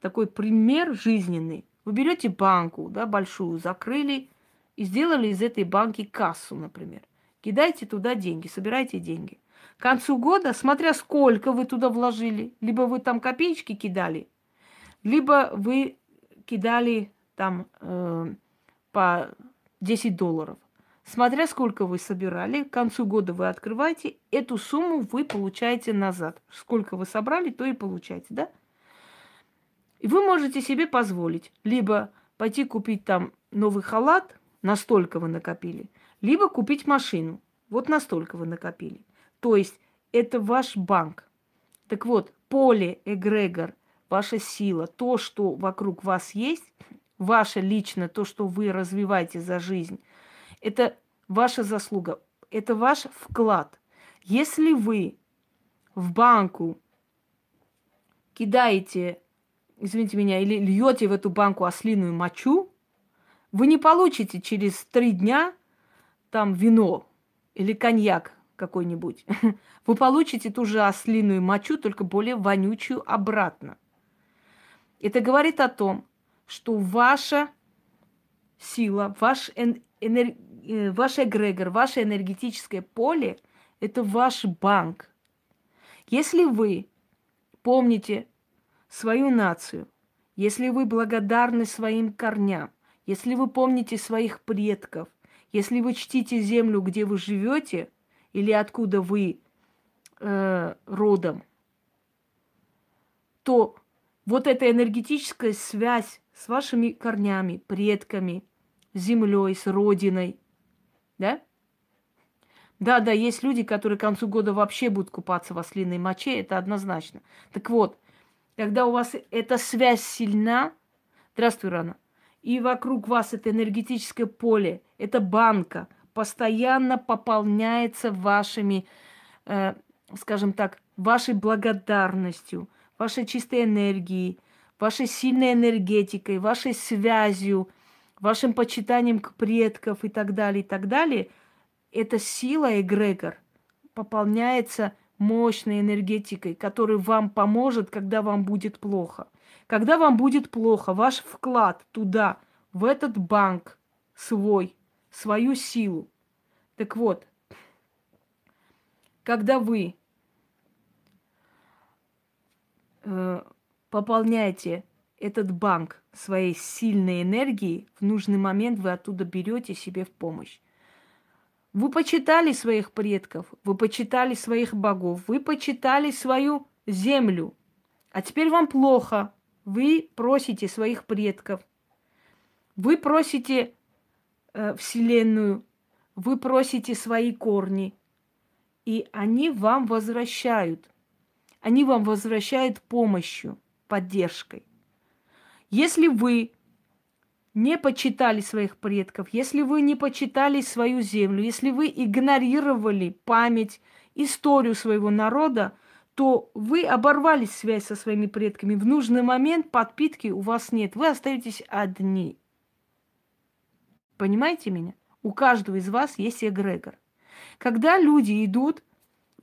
такой пример жизненный. Вы берете банку, да, большую, закрыли и сделали из этой банки кассу, например. Кидайте туда деньги, собирайте деньги. К концу года, смотря сколько вы туда вложили, либо вы там копеечки кидали, либо вы кидали там э, по десять долларов. Смотря сколько вы собирали, к концу года вы открываете, эту сумму вы получаете назад. Сколько вы собрали, то и получаете, да? И вы можете себе позволить либо пойти купить там новый халат, настолько вы накопили, либо купить машину, вот настолько вы накопили. То есть это ваш банк. Так вот, поле, эгрегор, ваша сила, то, что вокруг вас есть, ваше лично, то, что вы развиваете за жизнь, это ваша заслуга, это ваш вклад. Если вы в банку кидаете, извините меня, или льете в эту банку ослиную мочу, вы не получите через три дня там вино или коньяк какой-нибудь. Вы получите ту же ослиную мочу, только более вонючую обратно. Это говорит о том, что ваша сила, ваш, энер... ваш эгрегор, ваше энергетическое поле – это ваш банк. Если вы помните свою нацию, если вы благодарны своим корням, если вы помните своих предков, если вы чтите землю, где вы живете или откуда вы э, родом, то... Вот эта энергетическая связь с вашими корнями, предками, землей, с родиной, Да? Да-да, есть люди, которые к концу года вообще будут купаться в ослиной моче, это однозначно. Так вот, когда у вас эта связь сильна, здравствуй, Рана, и вокруг вас это энергетическое поле, эта банка постоянно пополняется вашими, э, скажем так, вашей благодарностью, вашей чистой энергией, вашей сильной энергетикой, вашей связью, вашим почитанием к предкам и так далее, и так далее, эта сила, эгрегор, пополняется мощной энергетикой, которая вам поможет, когда вам будет плохо. Когда вам будет плохо, ваш вклад туда, в этот банк свой, свою силу. Так вот, когда вы э, пополняете этот банк своей сильной энергией, в нужный момент вы оттуда берете себе в помощь. Вы почитали своих предков, вы почитали своих богов, вы почитали свою землю. А теперь вам плохо. Вы просите своих предков, вы просите э, Вселенную, вы просите свои корни. И они вам возвращают. Они вам возвращают помощью, поддержкой. Если вы не почитали своих предков, если вы не почитали свою землю, если вы игнорировали память, историю своего народа, то вы оборвали связь со своими предками. В нужный момент подпитки у вас нет. Вы остаетесь одни. Понимаете меня? У каждого из вас есть эгрегор. Когда люди идут,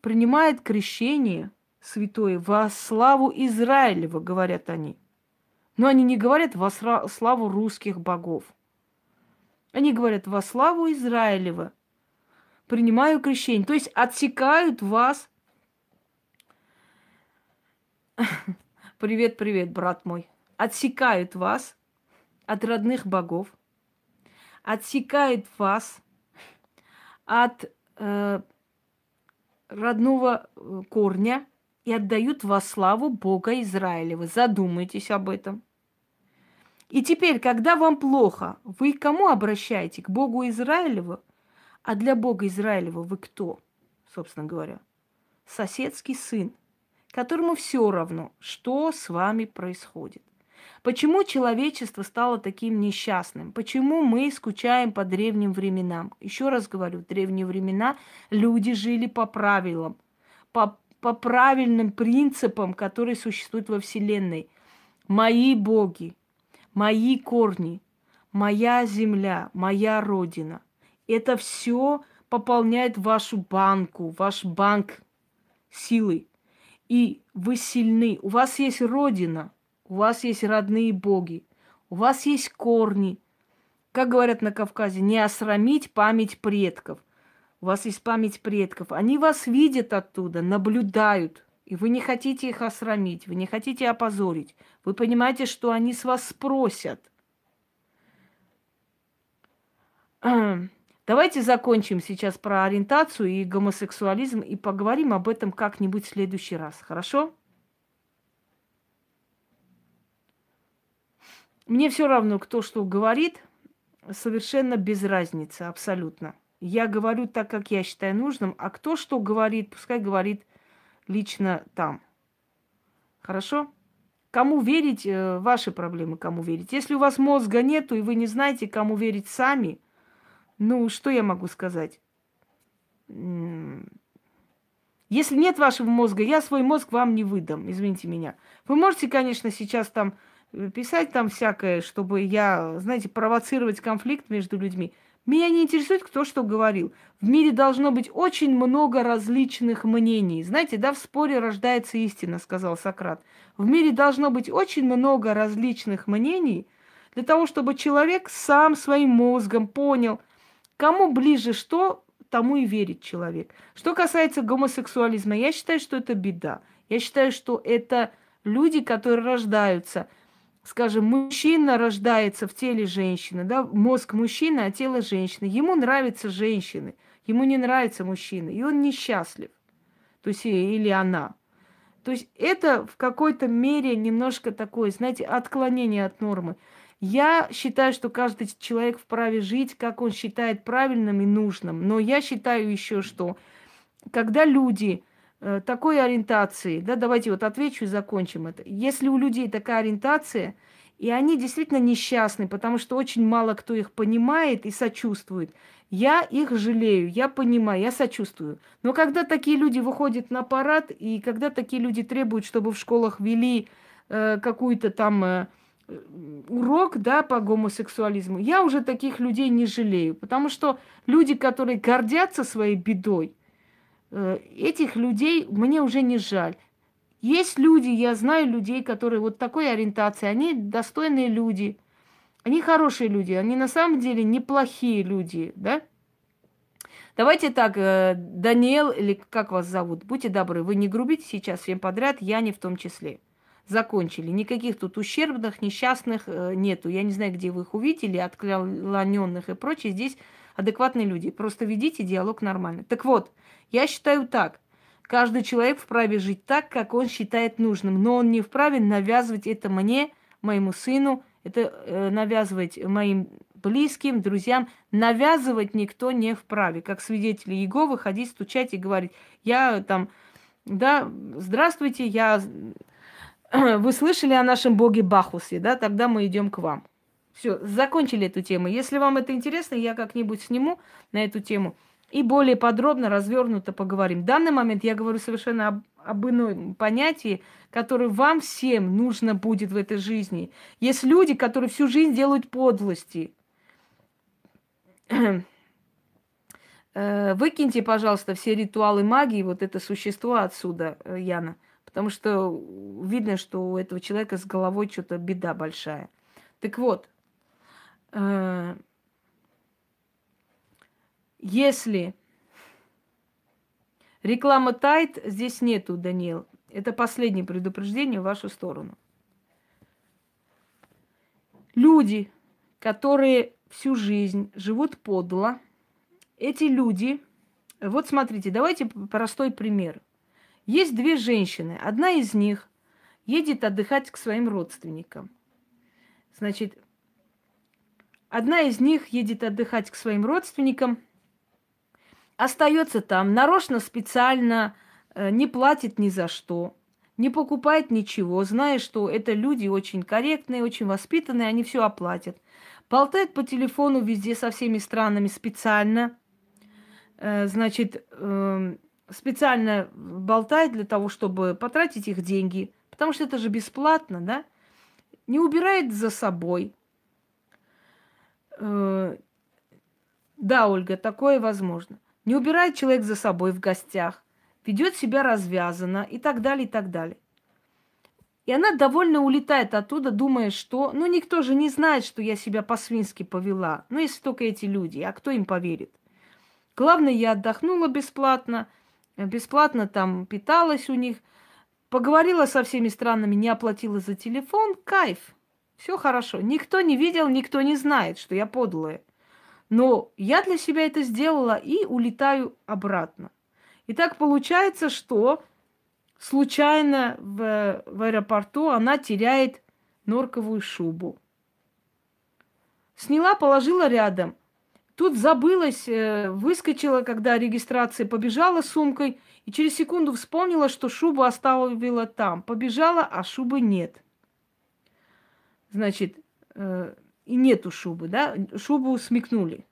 принимают крещение святое во славу Израилева, говорят они. Но они не говорят во славу русских богов. Они говорят во славу Израилева. Принимаю крещение. То есть отсекают вас. Привет, привет, брат мой. Отсекают вас от родных богов. Отсекают вас от э, родного корня. И отдают во славу Бога Израилева. Задумайтесь об этом. И теперь, когда вам плохо, вы к кому обращаете? К Богу Израилеву? А для Бога Израилева вы кто, собственно говоря? Соседский сын, которому все равно, что с вами происходит. Почему человечество стало таким несчастным? Почему мы скучаем по древним временам? Еще раз говорю, в древние времена люди жили по правилам, по по правильным принципам, которые существуют во Вселенной. Мои боги, мои корни, моя земля, моя родина. Это все пополняет вашу банку, ваш банк силы. И вы сильны. У вас есть родина, у вас есть родные боги, у вас есть корни. Как говорят на Кавказе, не осрамить память предков. У вас есть память предков. Они вас видят оттуда, наблюдают. И вы не хотите их осрамить, вы не хотите опозорить. Вы понимаете, что они с вас спросят. Давайте закончим сейчас про ориентацию и гомосексуализм и поговорим об этом как-нибудь в следующий раз. Хорошо? Мне все равно, кто что говорит. Совершенно без разницы, абсолютно. Я говорю так, как я считаю нужным, а кто что говорит, пускай говорит лично там. Хорошо? Кому верить, ваши проблемы, кому верить. Если у вас мозга нету, и вы не знаете, кому верить сами, ну, что я могу сказать? Если нет вашего мозга, я свой мозг вам не выдам, извините меня. Вы можете, конечно, сейчас там писать там всякое, чтобы я, знаете, провоцировать конфликт между людьми. Меня не интересует, кто что говорил. В мире должно быть очень много различных мнений. Знаете, да, в споре рождается истина, сказал Сократ. В мире должно быть очень много различных мнений для того, чтобы человек сам своим мозгом понял, кому ближе что, тому и верит человек. Что касается гомосексуализма, я считаю, что это беда. Я считаю, что это люди, которые рождаются... Скажем, мужчина рождается в теле женщины, да, мозг мужчины, а тело женщины. Ему нравятся женщины, ему не нравятся мужчины, и он несчастлив, то есть или она. То есть это в какой-то мере немножко такое, знаете, отклонение от нормы. Я считаю, что каждый человек вправе жить, как он считает правильным и нужным. Но я считаю еще, что когда люди э, такой ориентации, да, давайте вот отвечу и закончим это. Если у людей такая ориентация, и они действительно несчастны, потому что очень мало кто их понимает и сочувствует. Я их жалею, я понимаю, я сочувствую. Но когда такие люди выходят на парад, и когда такие люди требуют, чтобы в школах вели э, какую-то там... Э, урок, да, по гомосексуализму, я уже таких людей не жалею, потому что люди, которые гордятся своей бедой, этих людей мне уже не жаль. Есть люди, я знаю людей, которые вот такой ориентации, они достойные люди, они хорошие люди, они на самом деле неплохие люди, да? Давайте так, Даниэл, или как вас зовут, будьте добры, вы не грубите сейчас всем подряд, я не в том числе. Закончили. Никаких тут ущербных, несчастных э, нету. Я не знаю, где вы их увидели, отклоненных и прочее. Здесь адекватные люди. Просто ведите диалог нормально. Так вот, я считаю так. Каждый человек вправе жить так, как он считает нужным. Но он не вправе навязывать это мне, моему сыну, это э, навязывать моим близким, друзьям. Навязывать никто не вправе. Как свидетели Иеговы ходить, стучать и говорить. Я там, да, здравствуйте, я... Вы слышали о нашем боге Бахусе, да? Тогда мы идем к вам. Все, закончили эту тему. Если вам это интересно, я как-нибудь сниму на эту тему и более подробно, развернуто поговорим. В данный момент я говорю совершенно об, об ином понятии, которое вам всем нужно будет в этой жизни. Есть люди, которые всю жизнь делают подлости. Выкиньте, пожалуйста, все ритуалы магии, вот это существо отсюда, Яна. Потому что видно, что у этого человека с головой что-то беда большая. Так вот, э- если реклама тает, здесь нету, Даниил. Это последнее предупреждение в вашу сторону. Люди, которые всю жизнь живут подло, эти люди... Вот смотрите, давайте простой пример. Есть две женщины. Одна из них едет отдыхать к своим родственникам. Значит, одна из них едет отдыхать к своим родственникам, остается там, нарочно, специально, не платит ни за что, не покупает ничего, зная, что это люди очень корректные, очень воспитанные, они все оплатят. Болтает по телефону везде со всеми странами специально, значит... специально болтает для того, чтобы потратить их деньги, потому что это же бесплатно, да? Не убирает за собой. Э-э- да, Ольга, такое возможно. Не убирает человек за собой в гостях, ведет себя развязанно и так далее, и так далее. И она довольно улетает оттуда, думая, что... Ну, никто же не знает, что я себя по-свински повела. Ну, если только эти люди. А кто им поверит? Главное, я отдохнула бесплатно, бесплатно там питалась у них, поговорила со всеми странами, не оплатила за телефон, кайф, все хорошо. Никто не видел, никто не знает, что я подлая. Но я для себя это сделала и улетаю обратно. И так получается, что случайно в, в аэропорту она теряет норковую шубу. Сняла, положила рядом. Тут забылась, выскочила, когда регистрация, побежала с сумкой и через секунду вспомнила, что шубу оставила там. Побежала, а шубы нет. Значит, э, и нету шубы, да? Шубу смекнули.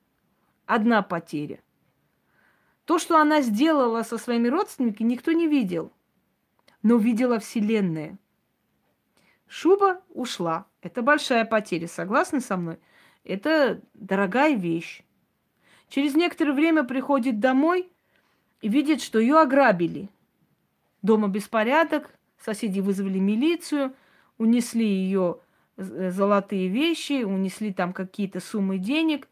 Одна потеря. То, что она сделала со своими родственниками, никто не видел. Но видела Вселенная. Шуба ушла. Это большая потеря, согласны со мной? Это дорогая вещь. Через некоторое время приходит домой и видит, что ее ограбили. Дома беспорядок, соседи вызвали милицию, унесли ее золотые вещи, унесли там какие-то суммы денег.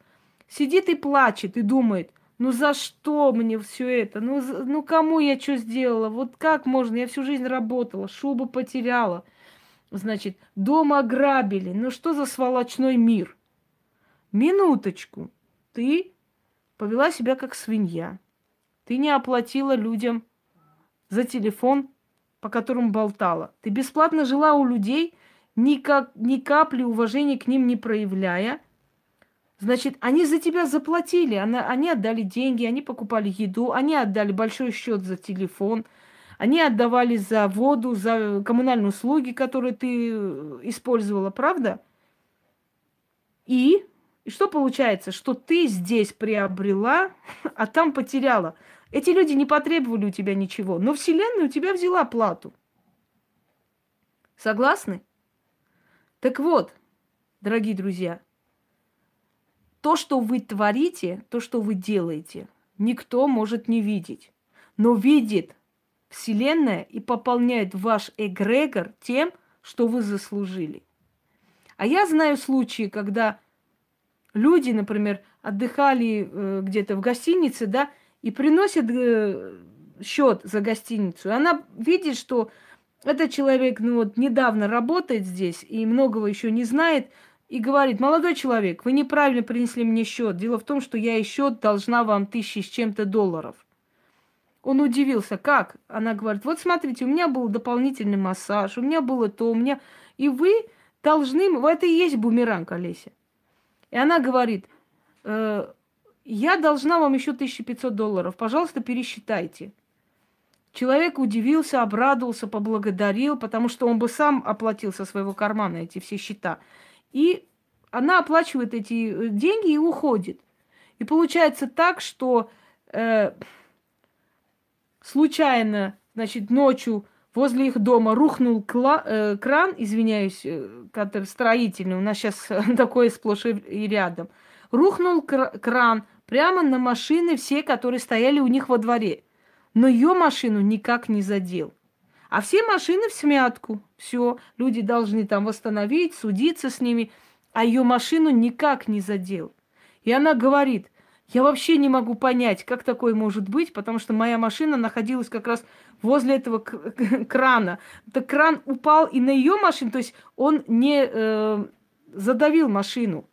Сидит и плачет, и думает, ну за что мне все это? Ну, ну кому я что сделала? Вот как можно? Я всю жизнь работала, шубу потеряла. Значит, дом ограбили. Ну что за сволочной мир? Минуточку. Ты... повела себя как свинья. Ты не оплатила людям за телефон, по которому болтала. Ты бесплатно жила у людей, никак, ни капли уважения к ним не проявляя. Значит, они за тебя заплатили, они отдали деньги, они покупали еду, они отдали большой счет за телефон, они отдавали за воду, за коммунальные услуги, которые ты использовала, правда? И, и что получается? Что ты здесь приобрела, а там потеряла. Эти люди не потребовали у тебя ничего, но Вселенная у тебя взяла плату. Согласны? Так вот, дорогие друзья, то, что вы творите, то, что вы делаете, никто может не видеть. Но видит Вселенная и пополняет ваш эгрегор тем, что вы заслужили. А я знаю случаи, когда люди, например, отдыхали э, где-то в гостинице, да, и приносят э, счет за гостиницу. И она видит, что этот человек, ну вот, недавно работает здесь и многого еще не знает, и говорит: молодой человек, вы неправильно принесли мне счет. Дело в том, что я еще должна вам тысячи с чем-то долларов. Он удивился: как? Она говорит: вот смотрите, у меня был дополнительный массаж, у меня было то, у меня... И вы должны... Это и есть бумеранг, Олеся. И она говорит: э, я должна вам еще тысячу пятьсот долларов, пожалуйста, пересчитайте. Человек удивился, обрадовался, поблагодарил, потому что он бы сам оплатил со своего кармана эти все счета. И она оплачивает эти деньги и уходит. И получается так, что э, случайно, значит, ночью возле их дома рухнул кла- э, кран, извиняюсь, который строительный, у нас сейчас такое сплошь и рядом. Рухнул кр- кран прямо на машины все, которые стояли у них во дворе. Но ее машину никак не задел. А все машины в смятку. Все, люди должны там восстановить, судиться с ними. А ее машину никак не задел. И она говорит: я вообще не могу понять, как такое может быть, потому что моя машина находилась как раз возле этого крана. Так кран упал и на ее машину, то есть он не э, задавил машину.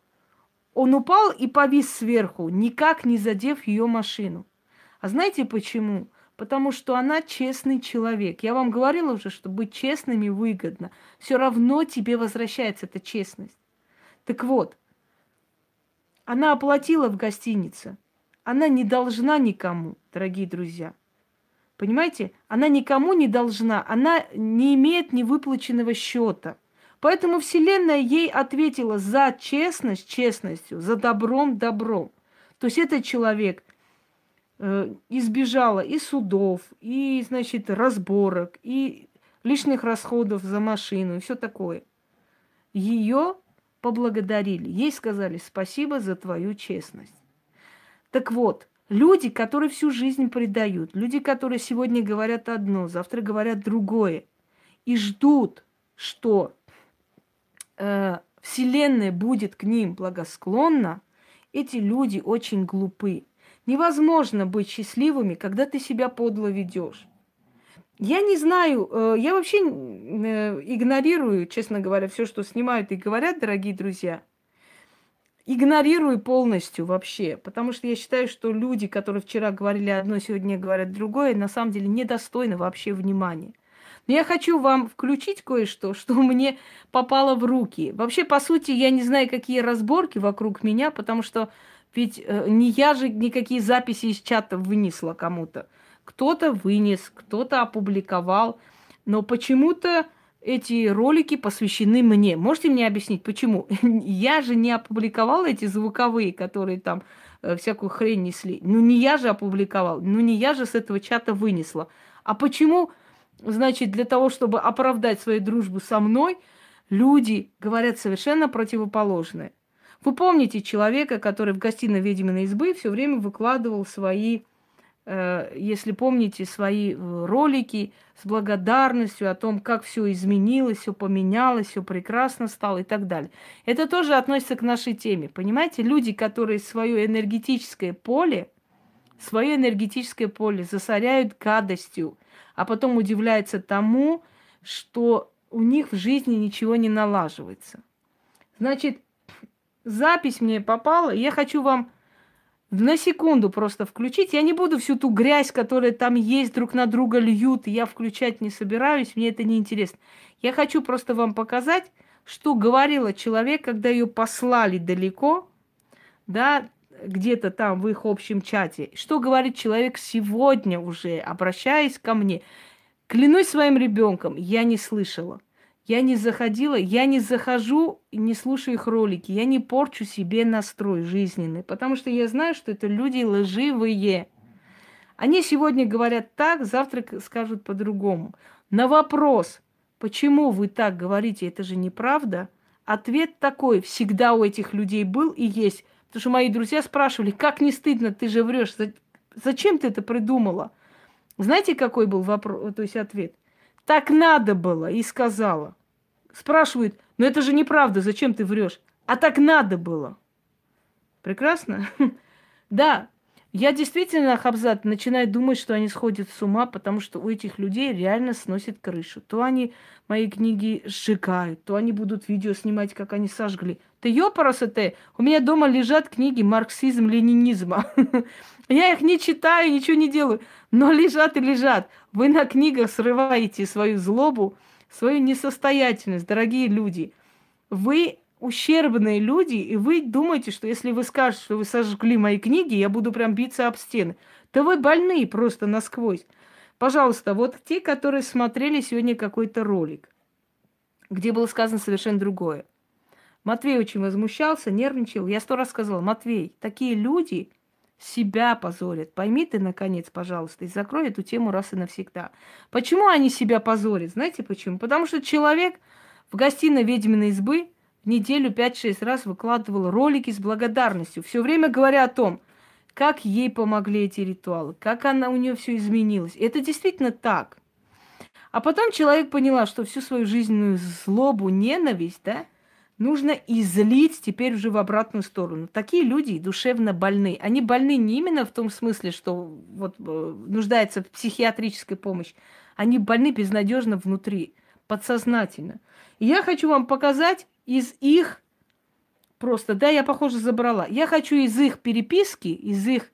Он упал и повис сверху, никак не задев ее машину. А знаете почему? Потому что она честный человек. Я вам говорила уже, что быть честными выгодно. Все равно тебе возвращается эта честность. Так вот, она оплатила в гостинице. Она не должна никому, дорогие друзья. Понимаете? Она никому не должна. Она не имеет невыплаченного счета. Поэтому Вселенная ей ответила за честность честностью, за добром добром. То есть этот человек избежала и судов, и, значит, разборок, и лишних расходов за машину, и все такое. Ее поблагодарили. Ей сказали: спасибо за твою честность. Так вот, люди, которые всю жизнь предают, люди, которые сегодня говорят одно, завтра говорят другое, и ждут, что э, Вселенная будет к ним благосклонна, эти люди очень глупы. Невозможно быть счастливыми, когда ты себя подло ведешь. Я не знаю, я вообще игнорирую, честно говоря, все, что снимают и говорят, дорогие друзья. Игнорирую полностью вообще, потому что я считаю, что люди, которые вчера говорили одно, сегодня говорят другое, на самом деле недостойны вообще внимания. Но я хочу вам включить кое-что, что мне попало в руки. Вообще, по сути, я не знаю, какие разборки вокруг меня, потому что ведь э, не я же никакие записи из чата вынесла кому-то. Кто-то вынес, кто-то опубликовал. Но почему-то эти ролики посвящены мне. Можете мне объяснить, почему? Я же не опубликовала эти звуковые, которые там э, всякую хрень несли. Ну, не я же опубликовала. Ну, не я же с этого чата вынесла. А почему, значит, для того, чтобы оправдать свою дружбу со мной, люди говорят совершенно противоположное? Вы помните человека, который в гостиной ведьминой избы все время выкладывал свои, э, если помните, свои ролики с благодарностью о том, как все изменилось, все поменялось, все прекрасно стало и так далее. Это тоже относится к нашей теме. Понимаете, люди, которые свое энергетическое поле, свое энергетическое поле засоряют гадостью, а потом удивляются тому, что у них в жизни ничего не налаживается. Значит, запись мне попала, я хочу вам на секунду просто включить. Я не буду всю ту грязь, которая там есть, друг на друга льют, я включать не собираюсь, мне это неинтересно. Я хочу просто вам показать что говорила человек, когда ее послали далеко, да, где-то там в их общем чате. Что говорит человек сегодня уже, обращаясь ко мне? Клянусь своим ребенком, я не слышала. Я не заходила, я не захожу, не слушаю их ролики, я не порчу себе настрой жизненный, потому что я знаю, что это люди лживые. Они сегодня говорят так, завтра скажут по-другому. На вопрос, почему вы так говорите, это же неправда, ответ такой всегда у этих людей был и есть. Потому что мои друзья спрашивали, как не стыдно, ты же врешь, зачем ты это придумала? Знаете, какой был вопрос, то есть ответ? Так надо было, и сказала. Спрашивают, но это же неправда, зачем ты врешь? А так надо было. Прекрасно? Да, я действительно, Хабзат, начинаю думать, что они сходят с ума, потому что у этих людей реально сносит крышу. То они мои книги сжигают, то они будут видео снимать, как они сожгли. Ты ёпарасоте, у меня дома лежат книги марксизм-ленинизма. Я их не читаю, ничего не делаю, но лежат и лежат. Вы на книгах срываете свою злобу, свою несостоятельность, дорогие люди. Вы ущербные люди, и вы думаете, что если вы скажете, что вы сожгли мои книги, я буду прям биться об стены. Да вы больные просто насквозь. Пожалуйста, вот те, которые смотрели сегодня какой-то ролик, где было сказано совершенно другое. Матвей очень возмущался, нервничал. Я сто раз сказала, Матвей, такие люди себя позорят. Пойми ты, наконец, пожалуйста, и закрой эту тему раз и навсегда. Почему они себя позорят? Знаете почему? Потому что человек в гостиной ведьминой избы в неделю пять-шесть раз выкладывал ролики с благодарностью, все время говоря о том, как ей помогли эти ритуалы, как она, у нее все изменилось. Это действительно так. А потом человек поняла, что всю свою жизненную злобу, ненависть, да, нужно излить теперь уже в обратную сторону. Такие люди душевно больны. Они больны не именно в том смысле, что вот, нуждаются в психиатрической помощи. Они больны безнадежно внутри, подсознательно. И я хочу вам показать из их... Просто, да, я, похоже, забрала. Я хочу из их переписки, из их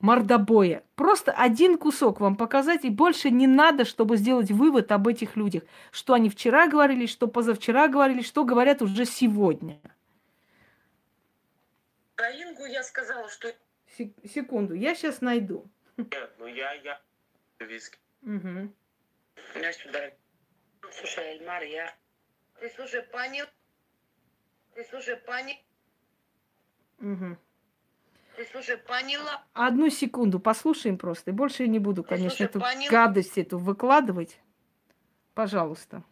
мордобоя просто один кусок вам показать, и больше не надо, чтобы сделать вывод об этих людях. Что они вчера говорили, что позавчера говорили, что говорят уже сегодня. Про Ингу я сказала, что... Секунду, я сейчас найду. Нет, ну я, я... Виски. Угу. Слушай, Эльмар, я... Ты слушай, понял? Ты слушай, понял? Угу. Ты, слушай, поняла? Одну секунду, послушаем просто. И больше я не буду, конечно, эту гадость эту выкладывать. Пожалуйста.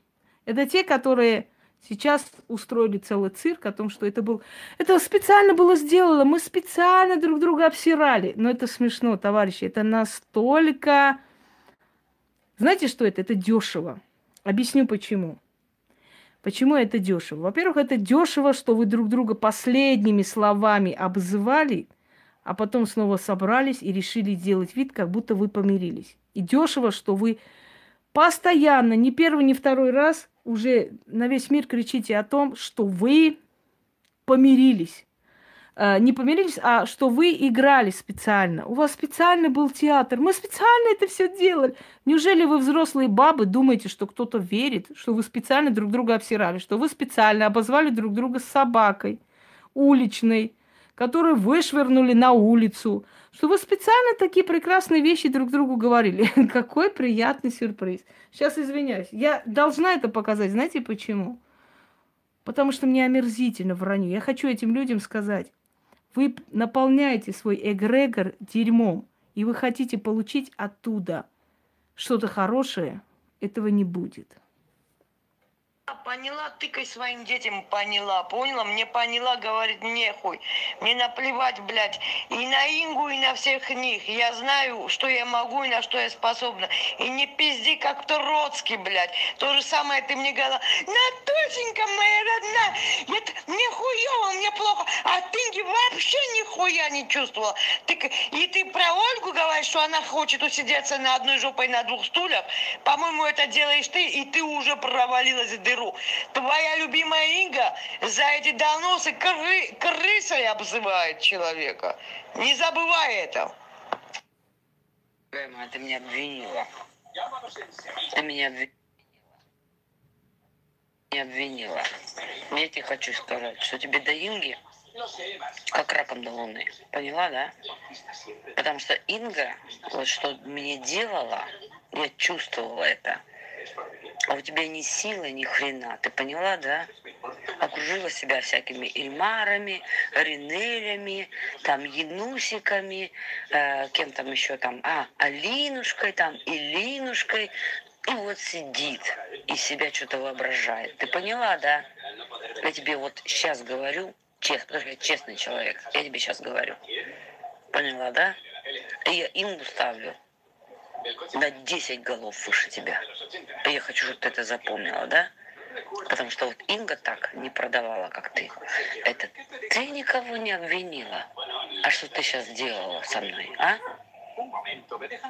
Это те, которые сейчас устроили целый цирк о том, что это был... Это специально было сделано, мы специально друг друга обсирали. Но это смешно, товарищи. Это настолько... Знаете, что это? Это дешево. Объясню, почему. Почему это дешево? Во-первых, это дешево, что вы друг друга последними словами обзывали, а потом снова собрались и решили делать вид, как будто вы помирились. И дешево, что вы постоянно, ни первый, ни второй раз уже на весь мир кричите о том, что вы помирились. Э, не помирились, а что вы играли специально. У вас специально был театр. Мы специально это все делали. Неужели вы, взрослые бабы, думаете, что кто-то верит, что вы специально друг друга обсирали, что вы специально обозвали друг друга с собакой уличной, которые вышвырнули на улицу, что вы специально такие прекрасные вещи друг другу говорили. Какой приятный сюрприз. Сейчас извиняюсь. Я должна это показать. Знаете почему? Потому что мне омерзительно вранье. Я хочу этим людям сказать. Вы наполняете свой эгрегор дерьмом, и вы хотите получить оттуда что-то хорошее. Этого не будет. Поняла, тыкай своим детям, поняла, поняла, мне поняла, говорит, нехуй, мне наплевать, блядь, и на Ингу, и на всех них, я знаю, что я могу и на что я способна, и не пизди, как Троцкий, блядь, то же самое ты мне говорила, Натусенька моя родная, это мне хуёво, мне плохо, а ты вообще нихуя не чувствовала, ты, и ты про Ольгу говоришь, что она хочет усидеться на одной жопой на двух стульях, по-моему, это делаешь ты, и ты уже провалилась в дыру. Твоя любимая Инга за эти доносы кры- крысой обзывает человека. Не забывай это. Ты меня обвинила. Ты меня обвинила. не обвинила. Я тебе хочу сказать, что тебе до Инги как раком до луны. Поняла, да? Потому что Инга, вот что мне делала, я чувствовала это. А у тебя ни силы, ни хрена. Ты поняла, да? Окружила себя всякими Эльмарами, Ринелями, там, Янусиками, э, кем там еще там, а, Алинушкой там, Илинушкой. И вот сидит и себя что-то воображает. Ты поняла, да? Я тебе вот сейчас говорю, честно, честный человек, я тебе сейчас говорю. Поняла, да? И я им ставлю на десять голов выше тебя. И я хочу, чтобы ты это запомнила, да? Потому что вот Инга так не продавала, как ты. Это ты никого не обвинила. А что ты сейчас делала со мной, а?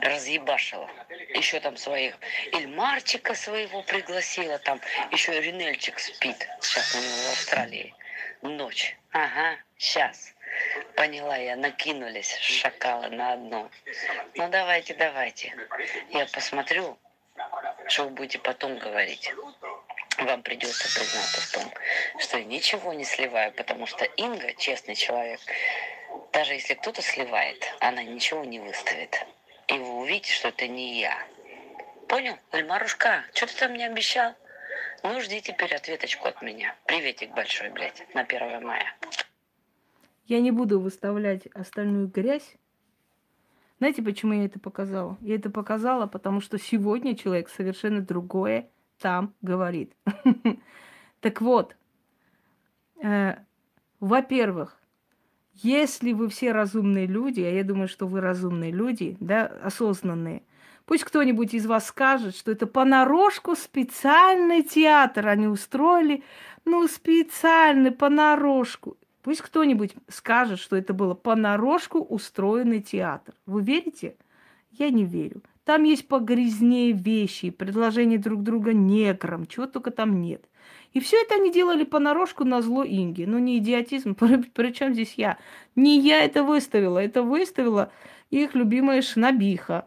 Разъебашила. Еще там своих Эльмарчика своего пригласила, там еще Ринельчик спит. Сейчас у него в Австралии. Ночь. Ага, сейчас. Поняла я, накинулись шакалы на одно. Ну давайте, давайте. Я посмотрю, что вы будете потом говорить. Вам придется признаться в том, что я ничего не сливаю, потому что Инга, честный человек, даже если кто-то сливает, она ничего не выставит. И вы увидите, что это не я. Понял? Эльмарушка, что ты там мне обещал? Ну, жди теперь ответочку от меня. Приветик большой, блядь, на первое мая. Я не буду выставлять остальную грязь. Знаете, почему я это показала? Я это показала, потому что сегодня человек совершенно другое там говорит. Так вот, во-первых, если вы все разумные люди, а я думаю, что вы разумные люди, да, осознанные, пусть кто-нибудь из вас скажет, что это понарошку специальный театр они устроили, ну, специально, понарошку. Пусть кто-нибудь скажет, что это было понарошку устроенный театр. Вы верите? Я не верю. Там есть погрязнее вещи, предложения друг друга неграм, чего только там нет. И все это они делали понарошку на зло Инги. Ну, не идиотизм, причем здесь я. Не я это выставила, это выставила их любимая шнобиха.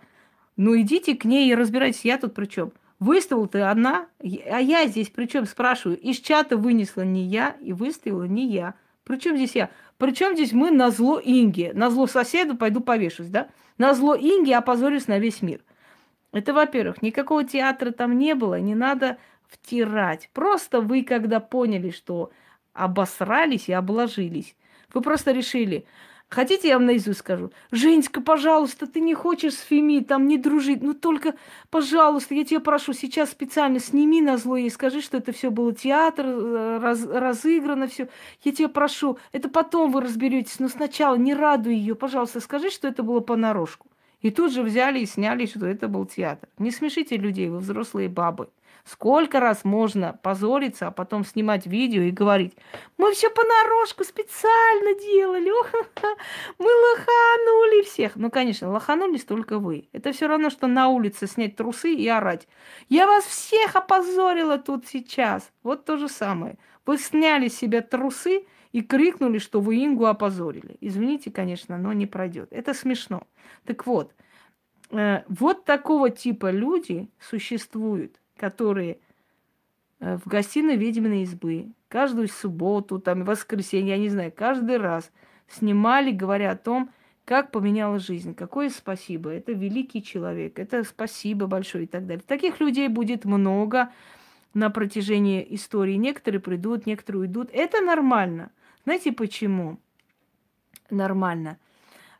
Ну, идите к ней и разбирайтесь, я тут при чем? Выставила-то она, а я здесь при чем, спрашиваю. Из чата вынесла не я и выставила не я. Причем здесь я? Причем здесь мы на зло Инги? На зло соседу пойду повешусь, да? На зло Инги опозорюсь на весь мир. Это, во-первых, никакого театра там не было, не надо втирать. Просто вы, когда поняли, что обосрались и обложились, вы просто решили... Хотите, я вам наизусть скажу? Женька, пожалуйста, ты не хочешь с Феми там не дружить? Ну только, пожалуйста, я тебя прошу, сейчас специально сними назло и скажи, что это все было театр, раз, разыграно все. Я тебя прошу, это потом вы разберетесь, но сначала не радуй ее, пожалуйста, скажи, что это было понарошку. И тут же взяли и сняли, что это был театр. Не смешите людей, вы взрослые бабы. Сколько раз можно позориться, а потом снимать видео и говорить: мы все понарошку специально делали, мы лоханули всех. Ну, конечно, лоханулись только вы. Это все равно, что на улице снять трусы и орать: я вас всех опозорила тут сейчас. Вот то же самое. Вы сняли с себя трусы и крикнули, что вы Ингу опозорили. Извините, конечно, но не пройдет. Это смешно. Так вот, э, вот такого типа люди существуют, которые в гостиной ведьминой избы каждую субботу, там, воскресенье, я не знаю, каждый раз снимали, говоря о том, как поменяла жизнь, какое спасибо, это великий человек, это спасибо большое и так далее. Таких людей будет много на протяжении истории. Некоторые придут, некоторые уйдут. Это нормально. Знаете, почему нормально?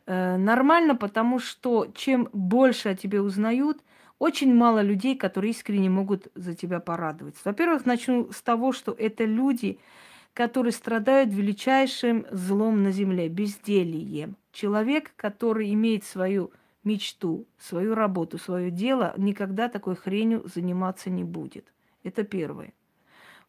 Э, нормально, потому что чем больше о тебе узнают, очень мало людей, которые искренне могут за тебя порадоваться. Во-первых, начну с того, что это люди, которые страдают величайшим злом на земле, бездельем. Человек, который имеет свою мечту, свою работу, свое дело, никогда такой хренью заниматься не будет. Это первое.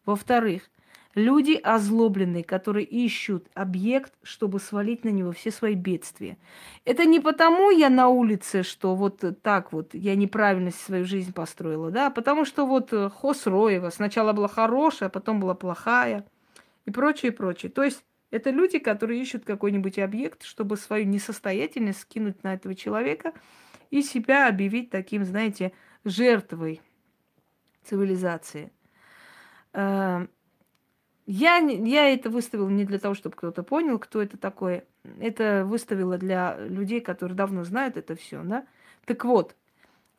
Во-вторых, люди озлобленные, которые ищут объект, чтобы свалить на него все свои бедствия. Это не потому я на улице, что вот так вот я неправильно свою жизнь построила, да, потому что вот Хосроева сначала была хорошая, потом была плохая и прочее, прочее. То есть это люди, которые ищут какой-нибудь объект, чтобы свою несостоятельность скинуть на этого человека и себя объявить таким, знаете, жертвой цивилизации. Я, я это выставила не для того, чтобы кто-то понял, кто это такой. Это выставила для людей, которые давно знают это все, да? Так вот,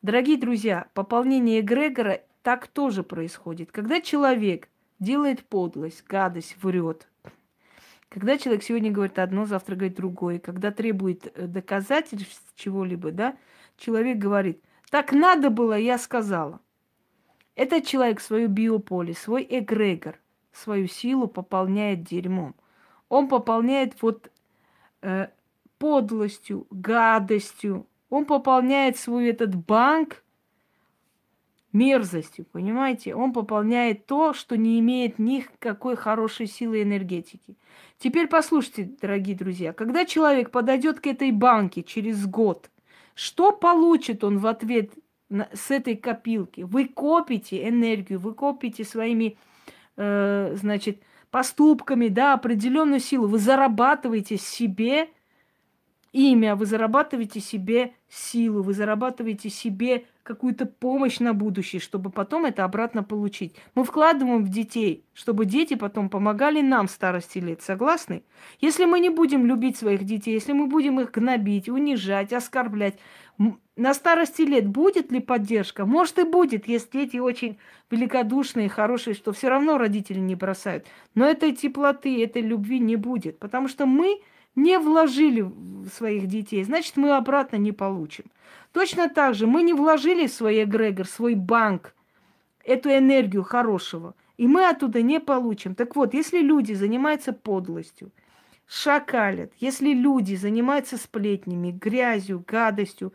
дорогие друзья, пополнение эгрегора так тоже происходит. Когда человек делает подлость, гадость, врет, когда человек сегодня говорит одно, завтра говорит другое, когда требует доказательств чего-либо, да, человек говорит, так надо было, я сказала. Этот человек свое биополе, свой эгрегор, свою силу пополняет дерьмом. Он пополняет вот э, подлостью, гадостью. Он пополняет свой этот банк мерзостью, понимаете? Он пополняет то, что не имеет никакой хорошей силы энергетики. Теперь послушайте, дорогие друзья, когда человек подойдет к этой банке через год, что получит он в ответ на, с этой копилки? Вы копите энергию, вы копите своими, э, значит, поступками, да, определенную силу. Вы зарабатываете себе имя, вы зарабатываете себе силу, вы зарабатываете себе какую-то помощь на будущее, чтобы потом это обратно получить. Мы вкладываем в детей, чтобы дети потом помогали нам в старости лет. Согласны? Если мы не будем любить своих детей, если мы будем их гнобить, унижать, оскорблять, на старости лет будет ли поддержка? Может и будет, если дети очень великодушные, хорошие, что все равно родители не бросают. Но этой теплоты, этой любви не будет, потому что мы не вложили в своих детей, значит, мы обратно не получим. Точно так же мы не вложили в свой эгрегор, свой банк, эту энергию хорошего, и мы оттуда не получим. Так вот, если люди занимаются подлостью, шакалят, если люди занимаются сплетнями, грязью, гадостью,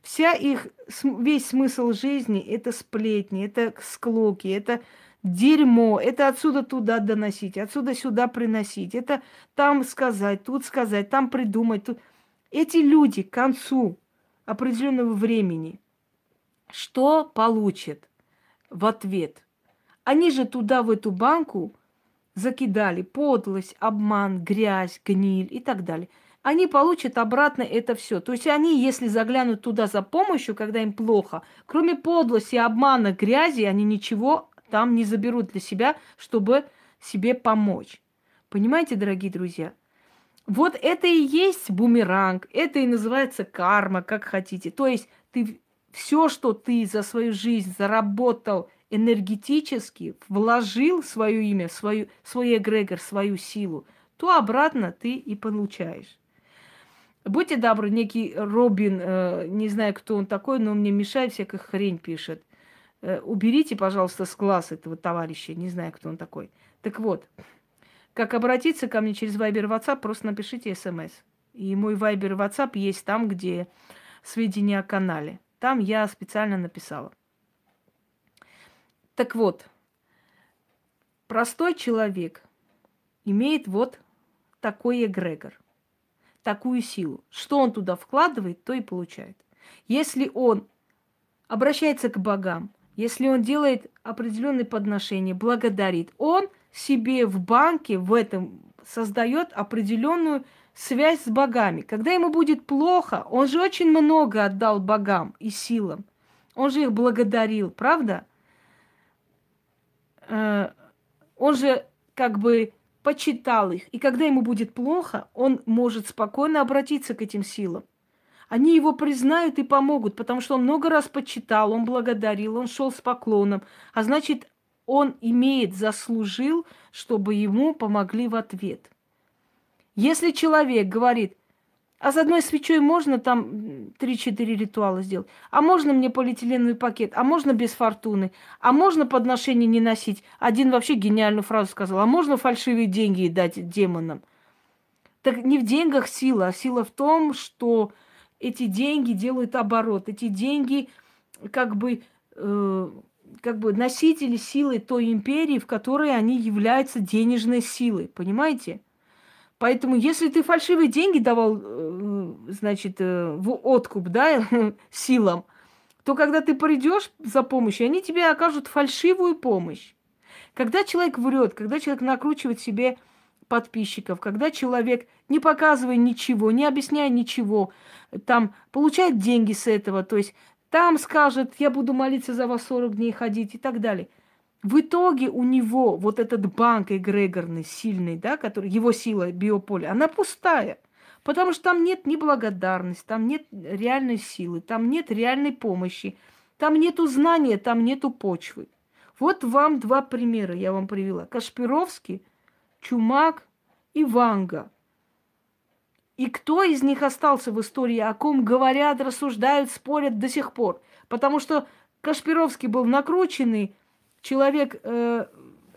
вся их, весь смысл жизни – это сплетни, это склоки, это дерьмо, это отсюда туда доносить, отсюда сюда приносить, это там сказать, тут сказать, там придумать. Тут. Эти люди к концу определенного времени что получат в ответ? Они же туда, в эту банку, закидали подлость, обман, грязь, гниль и так далее. Они получат обратно это все. То есть они, если заглянут туда за помощью, когда им плохо, кроме подлости, обмана, грязи, они ничего там не заберут для себя, чтобы себе помочь. Понимаете, дорогие друзья? Вот это и есть бумеранг, это и называется карма, как хотите. То есть ты все, что ты за свою жизнь заработал энергетически, вложил свое имя, свою, свой эгрегор, свою силу, то обратно ты и получаешь. Будьте добры, некий Робин, э, не знаю, кто он такой, но он мне мешает, всякая хрень пишет. Уберите, пожалуйста, с глаз этого товарища. Не знаю, кто он такой. Так вот, как обратиться ко мне через Вайбер и WhatsApp, просто напишите СМС. И мой Вайбер и WhatsApp есть там, где сведения о канале. Там я специально написала. Так вот, простой человек имеет вот такой эгрегор, такую силу. Что он туда вкладывает, то и получает. Если он обращается к богам, если он делает определенные подношения, благодарит, он себе в банке в этом создает определенную связь с богами. Когда ему будет плохо, он же очень много отдал богам и силам. Он же их благодарил, правда? Он же как бы почитал их. И когда ему будет плохо, он может спокойно обратиться к этим силам. Они его признают и помогут, потому что он много раз почитал, он благодарил, он шел с поклоном. А значит, он имеет, заслужил, чтобы ему помогли в ответ. Если человек говорит, а с одной свечой можно там три-четыре ритуала сделать, а можно мне полиэтиленовый пакет, а можно без фортуны, а можно подношение не носить. Один вообще гениальную фразу сказал, а можно фальшивые деньги дать демонам. Так не в деньгах сила, а сила в том, что эти деньги делают оборот, эти деньги как бы, э, как бы носители силы той империи, в которой они являются денежной силой, понимаете? Поэтому если ты фальшивые деньги давал, э, значит, э, в откуп, да, силам, то когда ты придешь за помощью, они тебе окажут фальшивую помощь. Когда человек врет, когда человек накручивает себе подписчиков, когда человек, не показывая ничего, не объясняя ничего, там получает деньги с этого, то есть там скажет, я буду молиться за вас сорок дней ходить и так далее. В итоге у него вот этот банк эгрегорный сильный, да, который, его сила, биополе, она пустая. Потому что там нет ни благодарности, там нет реальной силы, там нет реальной помощи, там нету знания, там нету почвы. Вот вам два примера я вам привела. Кашпировский, Чумак и Ванга. И кто из них остался в истории, о ком говорят, рассуждают, спорят до сих пор? Потому что Кашпировский был накрученный, человек э,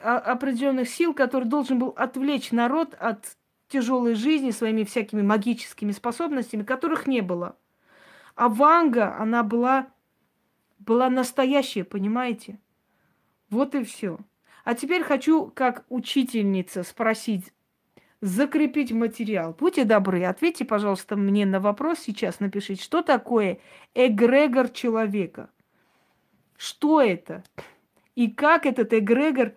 определенных сил, который должен был отвлечь народ от тяжелой жизни своими всякими магическими способностями, которых не было. А Ванга, она была, была настоящая, понимаете? Вот и все. А теперь хочу, как учительница, спросить, закрепить материал. Будьте добры, ответьте, пожалуйста, мне на вопрос сейчас, напишите, что такое эгрегор человека? Что это? И как этот эгрегор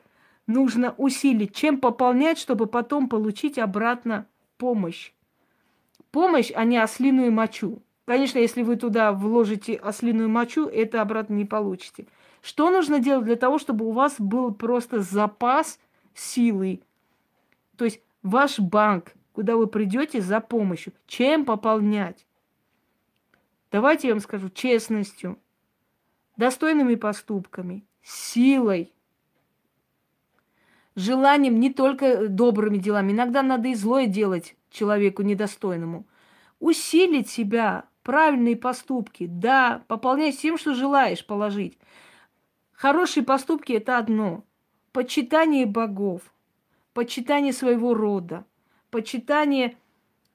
нужно усилить, чем пополнять, чтобы потом получить обратно помощь. Помощь, а не ослиную мочу. Конечно, если вы туда вложите ослиную мочу, это обратно не получите. Что нужно делать для того, чтобы у вас был просто запас силы? То есть ваш банк, куда вы придете за помощью. Чем пополнять? Давайте я вам скажу, честностью, достойными поступками, силой, желанием, не только добрыми делами. Иногда надо и злое делать человеку недостойному. Усилить себя, правильные поступки, да, пополнять всем, что желаешь положить. Хорошие поступки – это одно. Почитание богов, почитание своего рода, почитание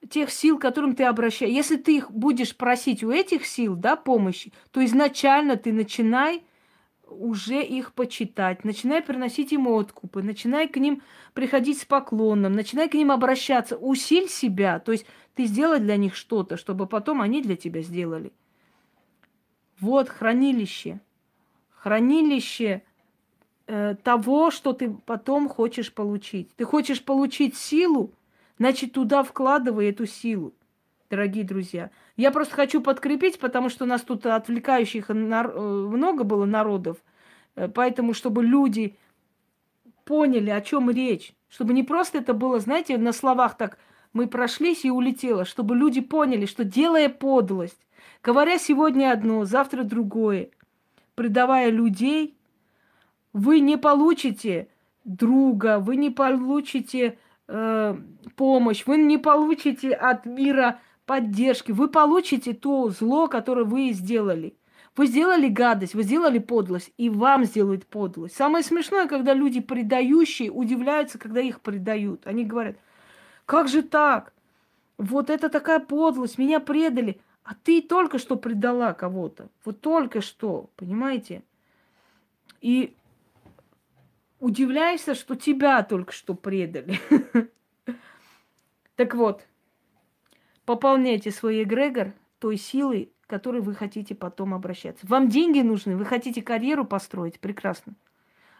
тех сил, к которым ты обращаешь. Если ты их будешь просить у этих сил, да, помощи, то изначально ты начинай уже их почитать, начинай приносить им откупы, начинай к ним приходить с поклоном, начинай к ним обращаться, усиль себя, то есть ты сделай для них что-то, чтобы потом они для тебя сделали. Вот хранилище, хранилище э, того, что ты потом хочешь получить. Ты хочешь получить силу, значит, туда вкладывай эту силу. Дорогие друзья, я просто хочу подкрепить, потому что у нас тут отвлекающих много было народов, поэтому, чтобы люди поняли, о чем речь, чтобы не просто это было, знаете, на словах так мы прошлись и улетело, чтобы люди поняли, что делая подлость, говоря сегодня одно, завтра другое, предавая людей, вы не получите друга, вы не получите э, помощь, вы не получите от мира поддержки, вы получите то зло, которое вы сделали. Вы сделали гадость, вы сделали подлость, и вам сделают подлость. Самое смешное, когда люди предающие удивляются, когда их предают. Они говорят, как же так? Вот это такая подлость, меня предали. А ты только что предала кого-то. Вот только что, понимаете? И удивляешься, что тебя только что предали. Так вот. Пополняйте свой эгрегор той силой, к которой вы хотите потом обращаться. Вам деньги нужны, вы хотите карьеру построить, прекрасно.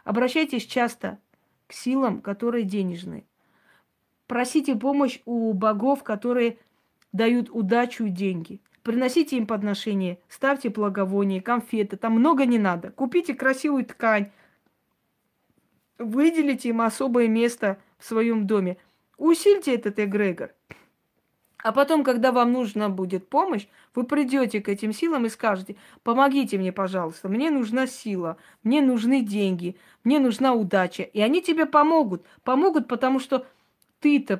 Обращайтесь часто к силам, которые денежные. Просите помощь у богов, которые дают удачу и деньги. Приносите им подношения, ставьте благовония, конфеты, там много не надо. Купите красивую ткань, выделите им особое место в своем доме. Усильте этот эгрегор. А потом, когда вам нужна будет помощь, вы придете к этим силам и скажете, помогите мне, пожалуйста, мне нужна сила, мне нужны деньги, мне нужна удача. И они тебе помогут. Помогут, потому что ты-то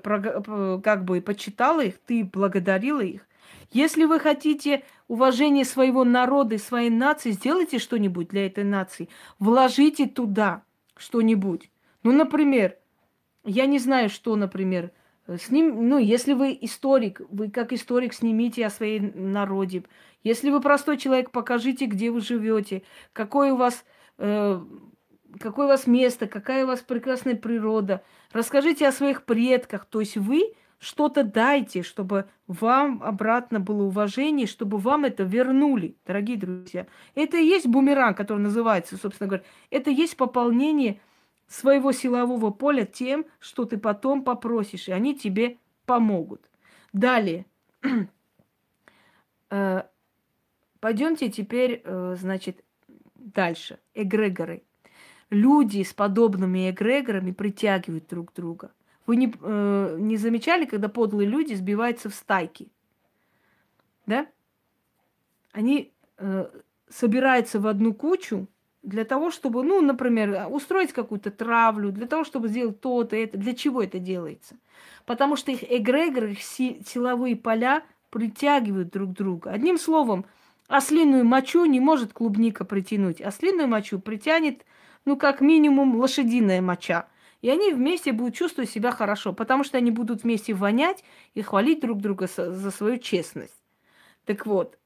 как бы почитала их, ты благодарила их. Если вы хотите уважения своего народа и своей нации, сделайте что-нибудь для этой нации. Вложите туда что-нибудь. Ну, например, я не знаю, что, например, с ним, ну, если вы историк, вы как историк снимите о своем народе. Если вы простой человек, покажите, где вы живете, какое у вас, э, какое у вас место, какая у вас прекрасная природа. Расскажите о своих предках. То есть вы что-то дайте, чтобы вам обратно было уважение, чтобы вам это вернули, дорогие друзья. Это и есть бумеранг, который называется, собственно говоря. Это и есть пополнение своего силового поля тем, что ты потом попросишь, и они тебе помогут. Далее. Пойдемте теперь, значит, дальше. Эгрегоры. люди с подобными эгрегорами притягивают друг друга. Вы не, э, не замечали, когда подлые люди сбиваются в стайки? Да? Они э, собираются в одну кучу для того, чтобы, ну, например, устроить какую-то травлю, для того, чтобы сделать то-то, это. Для чего это делается? Потому что их эгрегоры, их силовые поля притягивают друг друга. Одним словом, ослиную мочу не может клубника притянуть. Ослиную мочу притянет, ну, как минимум, лошадиная моча. И они вместе будут чувствовать себя хорошо, потому что они будут вместе вонять и хвалить друг друга за свою честность. Так вот,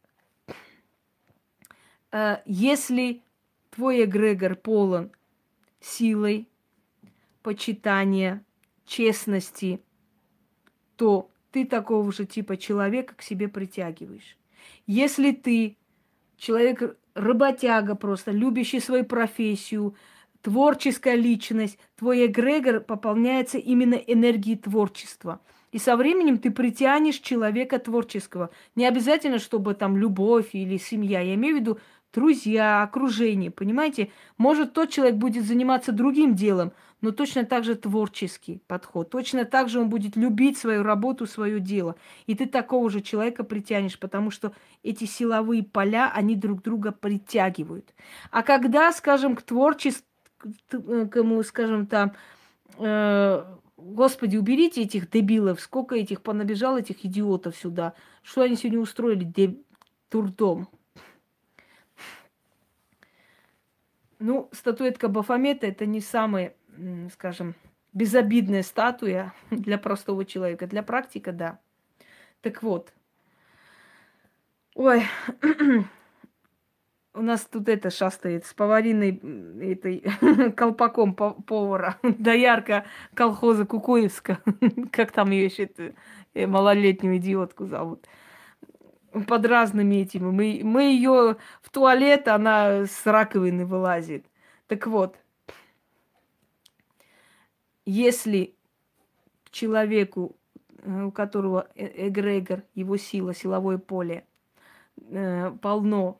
если твой эгрегор полон силой, почитания, честности, то ты такого же типа человека к себе притягиваешь. Если ты человек работяга просто, любящий свою профессию, творческая личность, твой эгрегор пополняется именно энергией творчества. И со временем ты притянешь человека творческого. Не обязательно, чтобы там любовь или семья. Я имею в виду друзья, окружение, понимаете? Может, тот человек будет заниматься другим делом, но точно так же творческий подход. Точно так же он будет любить свою работу, свое дело. И ты такого же человека притянешь, потому что эти силовые поля, они друг друга притягивают. А когда, скажем, к творческому, скажем там... Э Господи, уберите этих дебилов, сколько этих понабежало, этих идиотов сюда. Что они сегодня устроили, деб... турдом? Ну, статуэтка Бафомета – это не самая, скажем, безобидная статуя для простого человека. Для практика, да. Так вот. Ой, у нас тут это шастает с повариной этой колпаком повара. Доярка колхоза Кукуевска. Как там ее еще малолетнюю идиотку зовут. Под разными этими. Мы, мы ее в туалет, она с раковины вылазит. Так вот, если человеку, у которого эгрегор, его сила, силовое поле, полно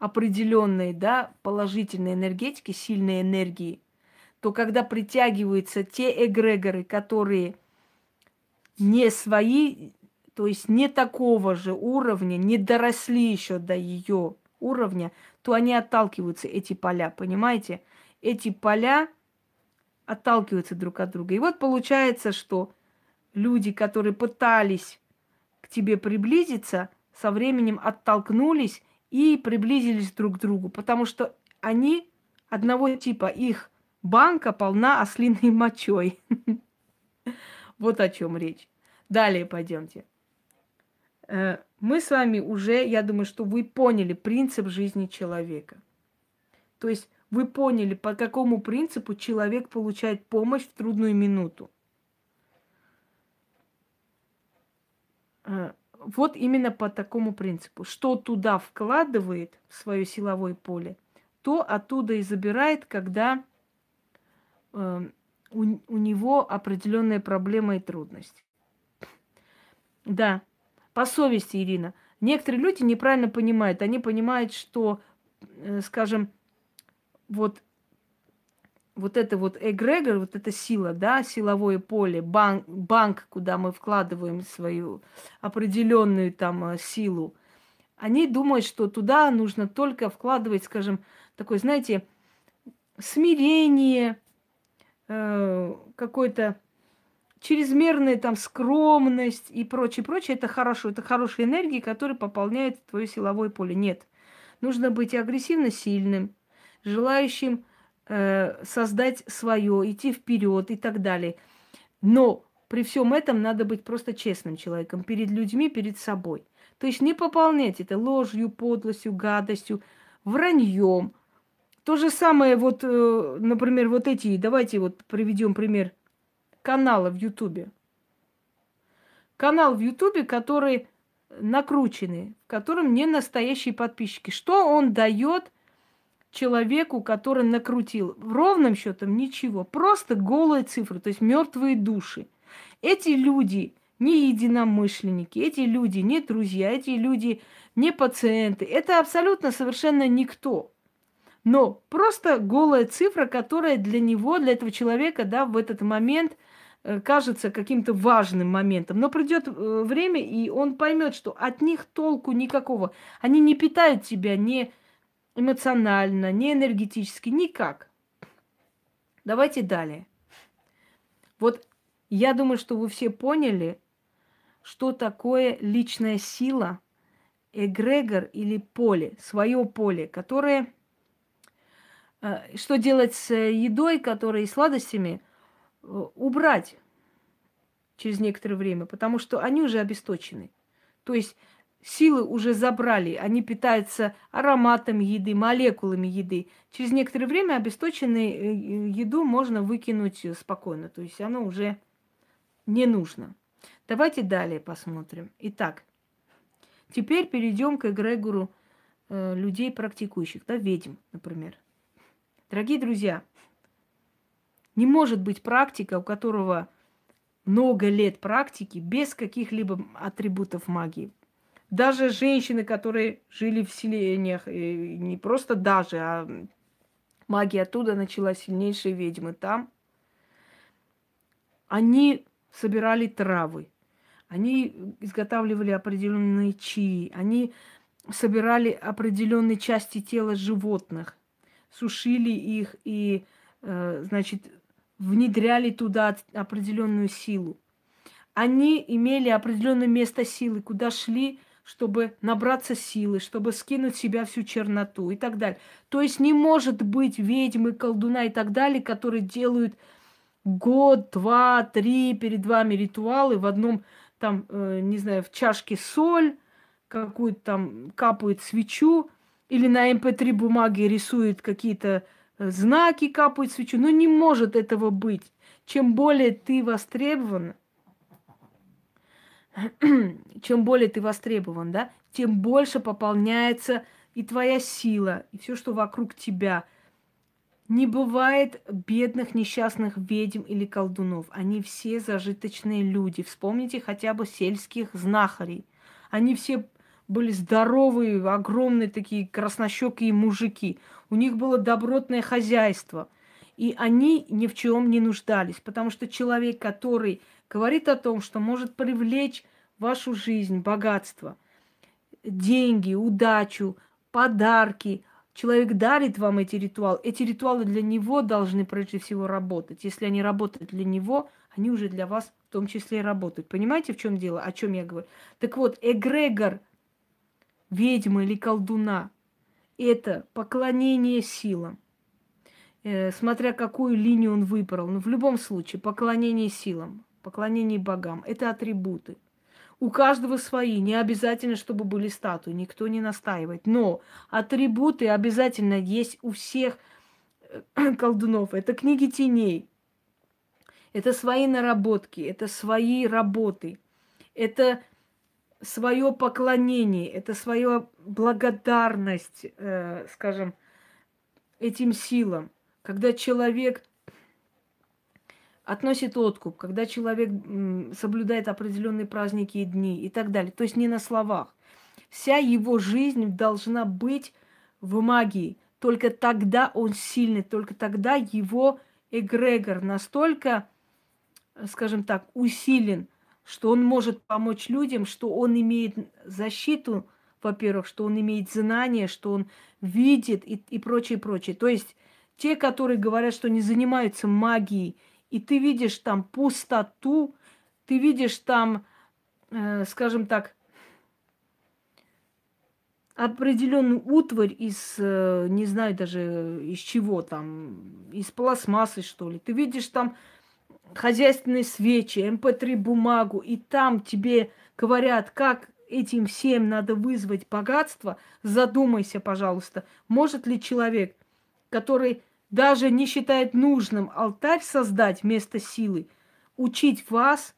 определенной, да, положительной энергетики, сильной энергии, то когда притягиваются те эгрегоры, которые не свои, то есть не такого же уровня, не доросли еще до ее уровня, то они отталкиваются, эти поля, понимаете? Эти поля отталкиваются друг от друга. И вот получается, что люди, которые пытались к тебе приблизиться, со временем оттолкнулись и приблизились друг к другу, потому что они одного типа, их банка полна ослиной мочой. Вот о чем речь. Далее пойдемте. Мы с вами уже, я думаю, что вы поняли принцип жизни человека. То есть вы поняли, по какому принципу человек получает помощь в трудную минуту. Вот именно по такому принципу. Что туда вкладывает в свое силовое поле, то оттуда и забирает, когда э, у, у него определенная проблема и трудность. Да, по совести, Ирина. Некоторые люди неправильно понимают. Они понимают, что, э, скажем, вот, вот это вот эгрегор, вот эта сила, да, силовое поле, банк, банк, куда мы вкладываем свою определенную там силу, они думают, что туда нужно только вкладывать, скажем, такое, знаете, смирение, э, какое-то чрезмерная там скромность и прочее, прочее. Это хорошо, это хорошие энергии, которые пополняют твое силовое поле. Нет, нужно быть агрессивно сильным, желающим создать свое, идти вперед и так далее. Но при всем этом надо быть просто честным человеком перед людьми, перед собой. То есть не пополнять это ложью, подлостью, гадостью, враньем. То же самое, вот, например, вот эти, давайте вот приведем пример канала в Ютубе. Канал в Ютубе, который накрученный, в котором не настоящие подписчики. Что он дает человеку, который накрутил? Ровным счетом ничего. Просто голые цифры, то есть мертвые души. Эти люди не единомышленники, эти люди не друзья, эти люди не пациенты. Это абсолютно совершенно никто. но просто голая цифра, которая для него, для этого человека, да, в этот момент кажется каким-то важным моментом. Но придет время, и он поймет, что от них толку никакого. Они не питают тебя ни эмоционально, ни энергетически, никак. Давайте далее. Вот я думаю, что вы все поняли, что такое личная сила, эгрегор или поле, свое поле, которое, что делать с едой, которой и сладостями, убрать через некоторое время, потому что они уже обесточены. То есть силы уже забрали, они питаются ароматом еды, молекулами еды. Через некоторое время обесточенную еду можно выкинуть спокойно, то есть она уже не нужна. Давайте далее посмотрим. Итак, теперь перейдем к эгрегору э, людей практикующих, да, ведьм, например. Дорогие друзья, не может быть практика, у которого много лет практики, без каких-либо атрибутов магии. Даже женщины, которые жили в селениях, и не просто даже, а магия оттуда начала, сильнейшие ведьмы там, они собирали травы, они изготавливали определенные чаи, они собирали определенные части тела животных, сушили их и, э, значит, внедряли туда определенную силу. Они имели определенное место силы, куда шли, чтобы набраться силы, чтобы скинуть с себя всю черноту и так далее. То есть не может быть ведьмы, колдуна и так далее, которые делают год, два, три перед вами ритуалы в одном, там, э, не знаю, в чашке соль, какую-то там капают свечу, или на эм пэ три бумаге рисуют какие-то знаки, капают свечу. Но не может этого быть. Чем более ты востребован, чем более ты востребован, да, тем больше пополняется и твоя сила, и все, что вокруг тебя. Не бывает бедных, несчастных ведьм или колдунов. Они все зажиточные люди. Вспомните хотя бы сельских знахарей. Они все были здоровые, огромные такие краснощёкие мужики. У них было добротное хозяйство. И они ни в чем не нуждались. Потому что человек, который говорит о том, что может привлечь в вашу жизнь богатство, деньги, удачу, подарки, человек дарит вам эти ритуалы. Эти ритуалы для него должны прежде всего работать. Если они работают для него, они уже для вас в том числе и работают. Понимаете, в чем дело? О чем я говорю? Так вот, эгрегор ведьмы или колдуна – это поклонение силам. Э, смотря какую линию он выбрал. Но в любом случае, поклонение силам, поклонение богам – это атрибуты. У каждого свои, не обязательно, чтобы были статуи, никто не настаивает. Но атрибуты обязательно есть у всех колдунов. Это книги теней, это свои наработки, это свои работы, это свое поклонение, это своя благодарность, э, скажем, этим силам. Когда человек относит откуп, когда человек соблюдает определенные праздники и дни и так далее. То есть не на словах. Вся его жизнь должна быть в магии. Только тогда он сильный, только тогда его эгрегор настолько, скажем так, усилен, что он может помочь людям, что он имеет защиту, во-первых, что он имеет знания, что он видит и, и прочее, прочее. То есть те, которые говорят, что не занимаются магией, и ты видишь там пустоту, ты видишь там, э, скажем так, определенную утварь из, э, не знаю даже из чего там, из пластмассы, что ли. Ты видишь там хозяйственные свечи, эм пэ три бумагу, и там тебе говорят, как этим всем надо вызвать богатство. Задумайся, пожалуйста, может ли человек, который даже не считает нужным алтарь создать вместо силы, учить вас,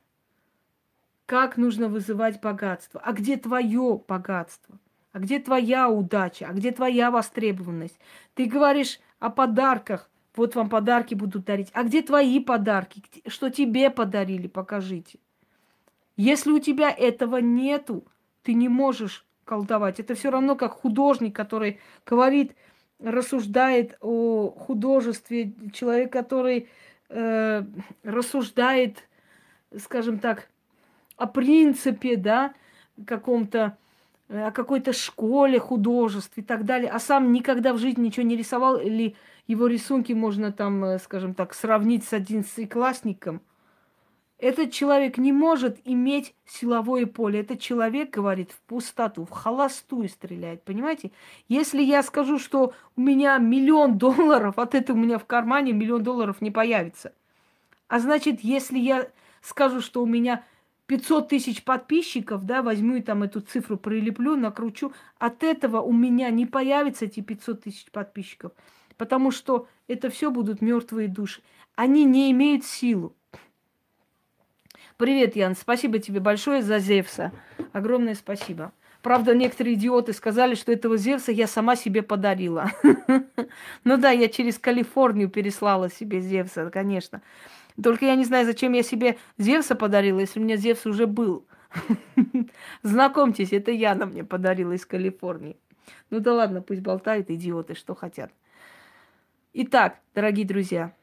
как нужно вызывать богатство. А где твое богатство? А где твоя удача? А где твоя востребованность? Ты говоришь о подарках. Вот вам подарки будут дарить. А где твои подарки? Что тебе подарили? Покажите. Если у тебя этого нету, ты не можешь колдовать. Это все равно как художник, который говорит рассуждает о художестве, человек, который э, рассуждает, скажем так, о принципе, да, каком-то, о какой-то школе художеств и так далее, а сам никогда в жизни ничего не рисовал, или его рисунки можно там, скажем так, сравнить с одиннадцатиклассником. Этот человек не может иметь силовое поле. Этот человек говорит в пустоту, в холостую стреляет, понимаете? Если я скажу, что у меня миллион долларов, от этого у меня в кармане миллион долларов не появится. А значит, если я скажу, что у меня пятьсот тысяч подписчиков, да, возьму и там эту цифру прилеплю, накручу, от этого у меня не появятся эти пятьсот тысяч подписчиков, потому что это все будут мертвые души. Они не имеют силу. Привет, Ян, спасибо тебе большое за Зевса. Огромное спасибо. Правда, некоторые идиоты сказали, что этого Зевса я сама себе подарила. Ну да, я через Калифорнию переслала себе Зевса, конечно. Только я не знаю, зачем я себе Зевса подарила, если у меня Зевс уже был. Знакомьтесь, это Яна мне подарила из Калифорнии. Ну да ладно, пусть болтают идиоты, что хотят. Итак, дорогие друзья,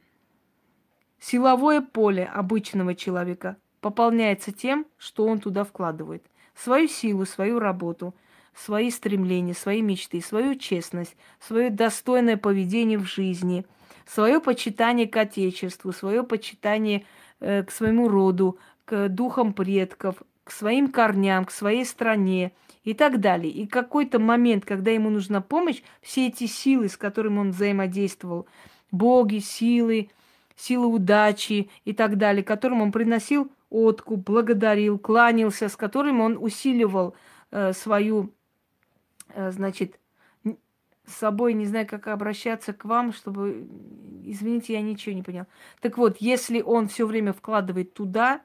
силовое поле обычного человека пополняется тем, что он туда вкладывает. Свою силу, свою работу, свои стремления, свои мечты, свою честность, свое достойное поведение в жизни, свое почитание к Отечеству, свое почитание э, к своему роду, к духам предков, к своим корням, к своей стране и так далее. И какой-то момент, когда ему нужна помощь, все эти силы, с которыми он взаимодействовал, боги, силы, силы удачи и так далее, которым он приносил откуп, благодарил, кланялся, с которым он усиливал э, свою, э, значит, с собой, не знаю, как обращаться к вам, чтобы... Извините, я ничего не поняла. Так вот, если он все время вкладывает туда,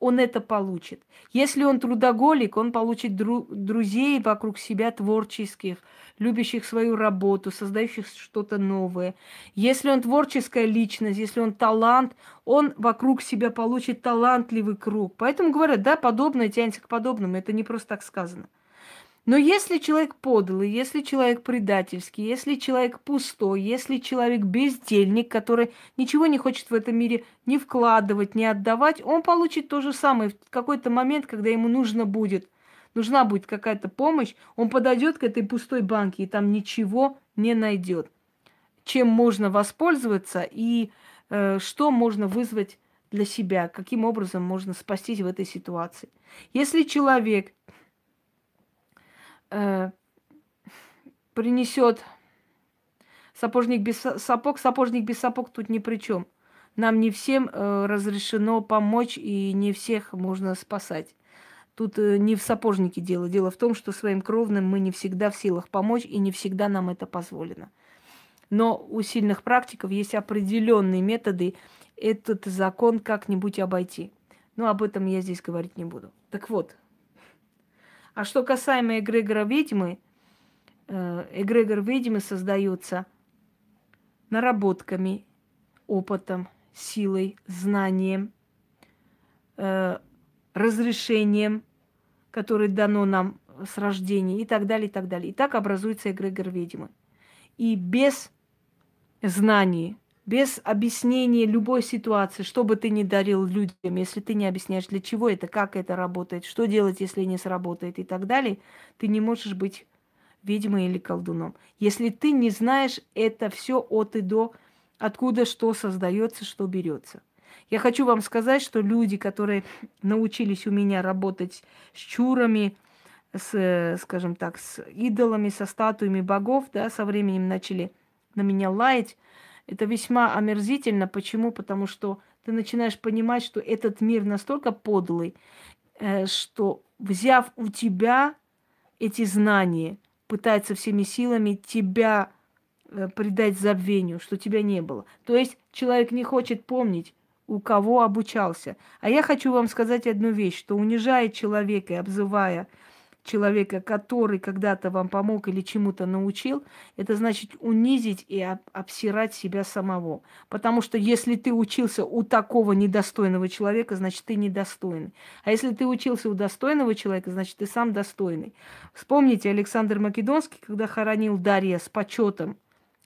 он это получит. Если он трудоголик, он получит дру... друзей вокруг себя творческих, любящих свою работу, создающих что-то новое. Если он творческая личность, если он талант, он вокруг себя получит талантливый круг. Поэтому говорят, да, подобное тянется к подобному. Это не просто так сказано. Но если человек подлый, если человек предательский, если человек пустой, если человек бездельник, который ничего не хочет в этом мире ни вкладывать, ни отдавать, он получит то же самое. В какой-то момент, когда ему нужно будет, нужна будет какая-то помощь, он подойдет к этой пустой банке и там ничего не найдет. Чем можно воспользоваться и э, что можно вызвать для себя, каким образом можно спастись в этой ситуации. Если человек э, принесет сапожник без сапог, сапожник без сапог тут ни при чем. Нам не всем э, разрешено помочь и не всех можно спасать. Тут не в сапожнике дело. Дело в том, что своим кровным мы не всегда в силах помочь, и не всегда нам это позволено. Но у сильных практиков есть определенные методы этот закон как-нибудь обойти. Но об этом я здесь говорить не буду. Так вот. А что касаемо эгрегора ведьмы, эгрегор ведьмы создается наработками, опытом, силой, знанием, разрешением, которое дано нам с рождения, и так далее, и так далее. И так образуется эгрегор ведьмы. И без знаний, без объяснения любой ситуации, что бы ты ни дарил людям, если ты не объясняешь, для чего это, как это работает, что делать, если не сработает и так далее, ты не можешь быть ведьмой или колдуном. Если ты не знаешь это все от и до, откуда что создается, что берется. Я хочу вам сказать, что люди, которые научились у меня работать с чурами, с, скажем так, с идолами, со статуями богов, да, со временем начали на меня лаять, это весьма омерзительно. Почему? Потому что ты начинаешь понимать, что этот мир настолько подлый, что, взяв у тебя эти знания, пытается всеми силами тебя предать забвению, что тебя не было. То есть человек не хочет помнить, у кого обучался. А я хочу вам сказать одну вещь, что унижая человека и обзывая человека, который когда-то вам помог или чему-то научил, это значит унизить и обсирать себя самого. Потому что если ты учился у такого недостойного человека, значит ты недостойный. А если ты учился у достойного человека, значит ты сам достойный. Вспомните, Александр Македонский, когда хоронил Дария с почетом,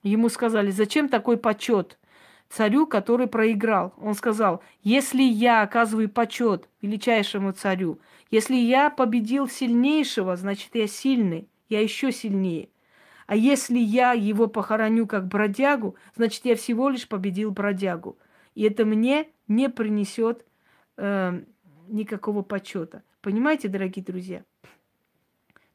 Ему сказали, зачем такой почет царю, который проиграл? Он сказал, если я оказываю почет величайшему царю, если я победил сильнейшего, значит, я сильный, я еще сильнее. А если я его похороню как бродягу, значит, я всего лишь победил бродягу. И это мне не принесет э, никакого почета. Понимаете, дорогие друзья?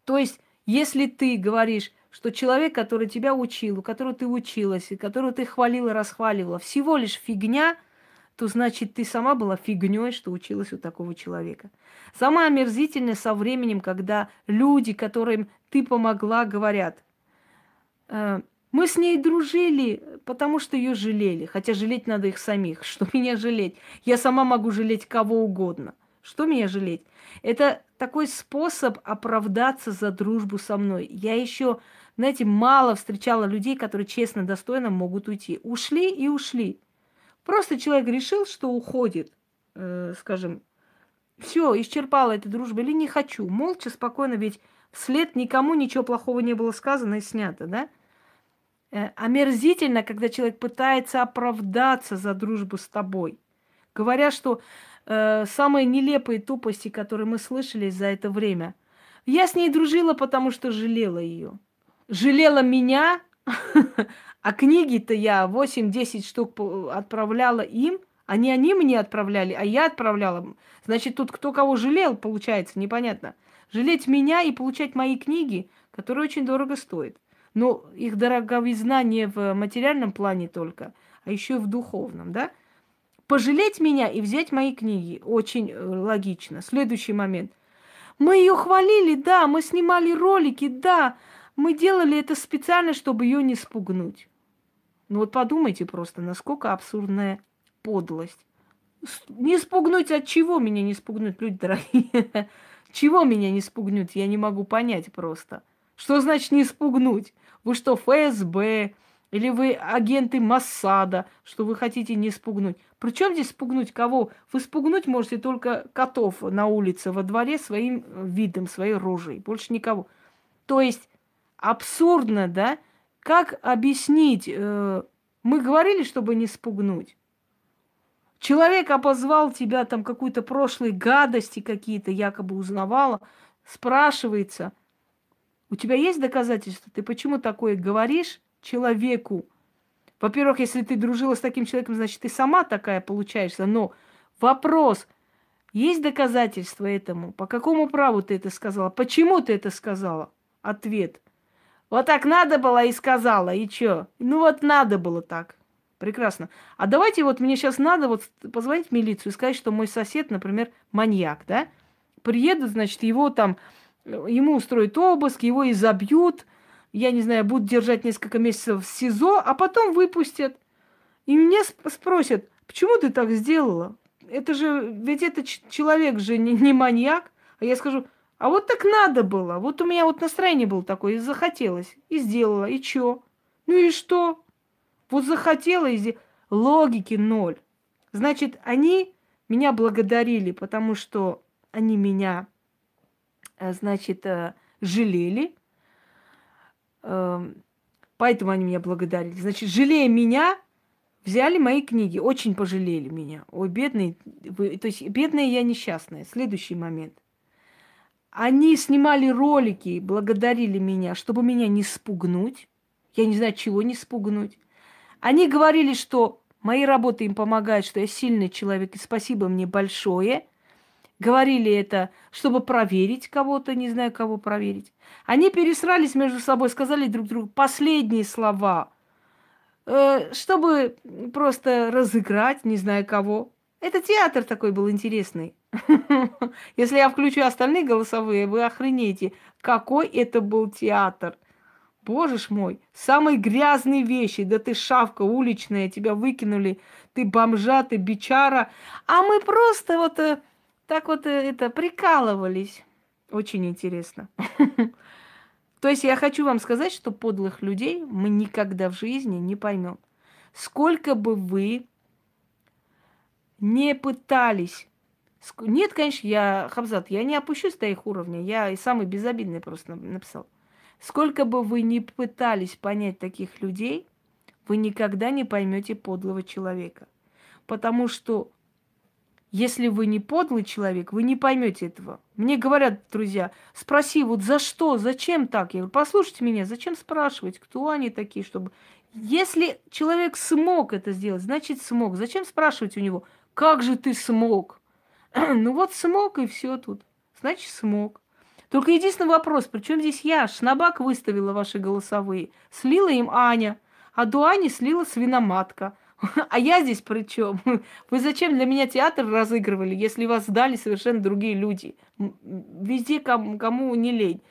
То есть, если ты говоришь, что человек, который тебя учил, у которого ты училась, и которого ты хвалила, расхваливала, всего лишь фигня, то значит, ты сама была фигней, что училась у такого человека. Самое омерзительное со временем, когда люди, которым ты помогла, говорят, э, мы с ней дружили, потому что ее жалели. Хотя жалеть надо их самих. Что меня жалеть? Я сама могу жалеть кого угодно. Что меня жалеть? Это такой способ оправдаться за дружбу со мной. Я еще, знаете, мало встречала людей, которые честно, достойно могут уйти. Ушли и ушли. Просто человек решил, что уходит, э, скажем, все, исчерпала эта дружба или не хочу. Молча, спокойно, ведь вслед никому ничего плохого не было сказано и снято, да? Э, омерзительно, когда человек пытается оправдаться за дружбу с тобой. Говоря, что э, самые нелепые тупости, которые мы слышали за это время. Я с ней дружила, потому что жалела ее. Жалела меня, а книги-то я восемь-десять штук отправляла им, а не они мне отправляли, а я отправляла. Значит, тут кто кого жалел, получается, непонятно. Жалеть меня и получать мои книги, которые очень дорого стоят. Но их дороговизна не в материальном плане только, а еще и в духовном, да? Пожалеть меня и взять мои книги. Очень логично. Следующий момент. Мы ее хвалили, да, мы снимали ролики, да, мы делали это специально, чтобы ее не спугнуть. Ну вот подумайте просто, насколько абсурдная подлость. Не спугнуть от чего меня не спугнуть, люди дорогие? Чего меня не спугнуть? Я не могу понять просто. Что значит не спугнуть? Вы что, эф эс бэ? Или вы агенты Моссада, что вы хотите не спугнуть? Причем здесь спугнуть кого? Вы спугнуть можете только котов на улице, во дворе своим видом, своей рожей. Больше никого. То есть абсурдно, да? Как объяснить? Мы говорили, чтобы не спугнуть. Человек обозвал тебя там какую-то прошлой гадости какие-то, якобы узнавала, спрашивается. У тебя есть доказательства? Ты почему такое говоришь человеку? Во-первых, если ты дружила с таким человеком, значит, ты сама такая получаешься. Но вопрос, есть доказательства этому? По какому праву ты это сказала? Почему ты это сказала? Ответ. Вот так надо было и сказала, и чё? Ну вот надо было так. Прекрасно. А давайте вот мне сейчас надо вот позвонить в милицию и сказать, что мой сосед, например, маньяк, да? Приедут, значит, его там, ему устроят обыск, его и забьют, я не знаю, будут держать несколько месяцев в СИЗО, а потом выпустят. И меня спросят, почему ты так сделала? Это же, ведь этот человек же не, не маньяк. А я скажу, а вот так надо было. Вот у меня вот настроение было такое, и захотелось, и сделала, и чё? Ну и что? Вот захотела, и сделала. Логики ноль. Значит, они меня благодарили, потому что они меня, значит, жалели. Поэтому они меня благодарили. Значит, жалея меня, взяли мои книги. Очень пожалели меня. Ой, бедные. То есть, бедная я несчастная. Следующий момент. Они снимали ролики, благодарили меня, чтобы меня не спугнуть. Я не знаю, чего не спугнуть. Они говорили, что мои работы им помогают, что я сильный человек, и спасибо мне большое. Говорили это, чтобы проверить кого-то, не знаю, кого проверить. Они пересрались между собой, сказали друг другу последние слова, чтобы просто разыграть, не знаю, кого. Это театр такой был интересный. Если я включу остальные голосовые, вы охренеете, какой это был театр. Боже ж мой, самые грязные вещи, да ты шавка уличная, тебя выкинули, ты бомжа, ты бичара. А мы просто вот... Так вот это, прикалывались. Очень интересно. То есть я хочу вам сказать, что подлых людей мы никогда в жизни не поймем. Сколько бы вы не пытались... Нет, конечно, я, Хабзат, я не опущусь до их уровня. Я и самый безобидный просто написал. Сколько бы вы не пытались понять таких людей, вы никогда не поймете подлого человека. Потому что если вы не подлый человек, вы не поймете этого. Мне говорят, друзья, спроси, вот за что, зачем так? Я говорю, послушайте меня, зачем спрашивать, кто они такие, чтобы... Если человек смог это сделать, значит смог. Зачем спрашивать у него, как же ты смог? Ну вот смог, и все тут. Значит, смог. Только единственный вопрос, при чем здесь я? Шнабак выставила ваши голосовые. Слила им Аня, а до Ани слила свиноматка. А я здесь при чем? Вы зачем для меня театр разыгрывали, если вас сдали совершенно другие люди? Везде кому, кому не лень.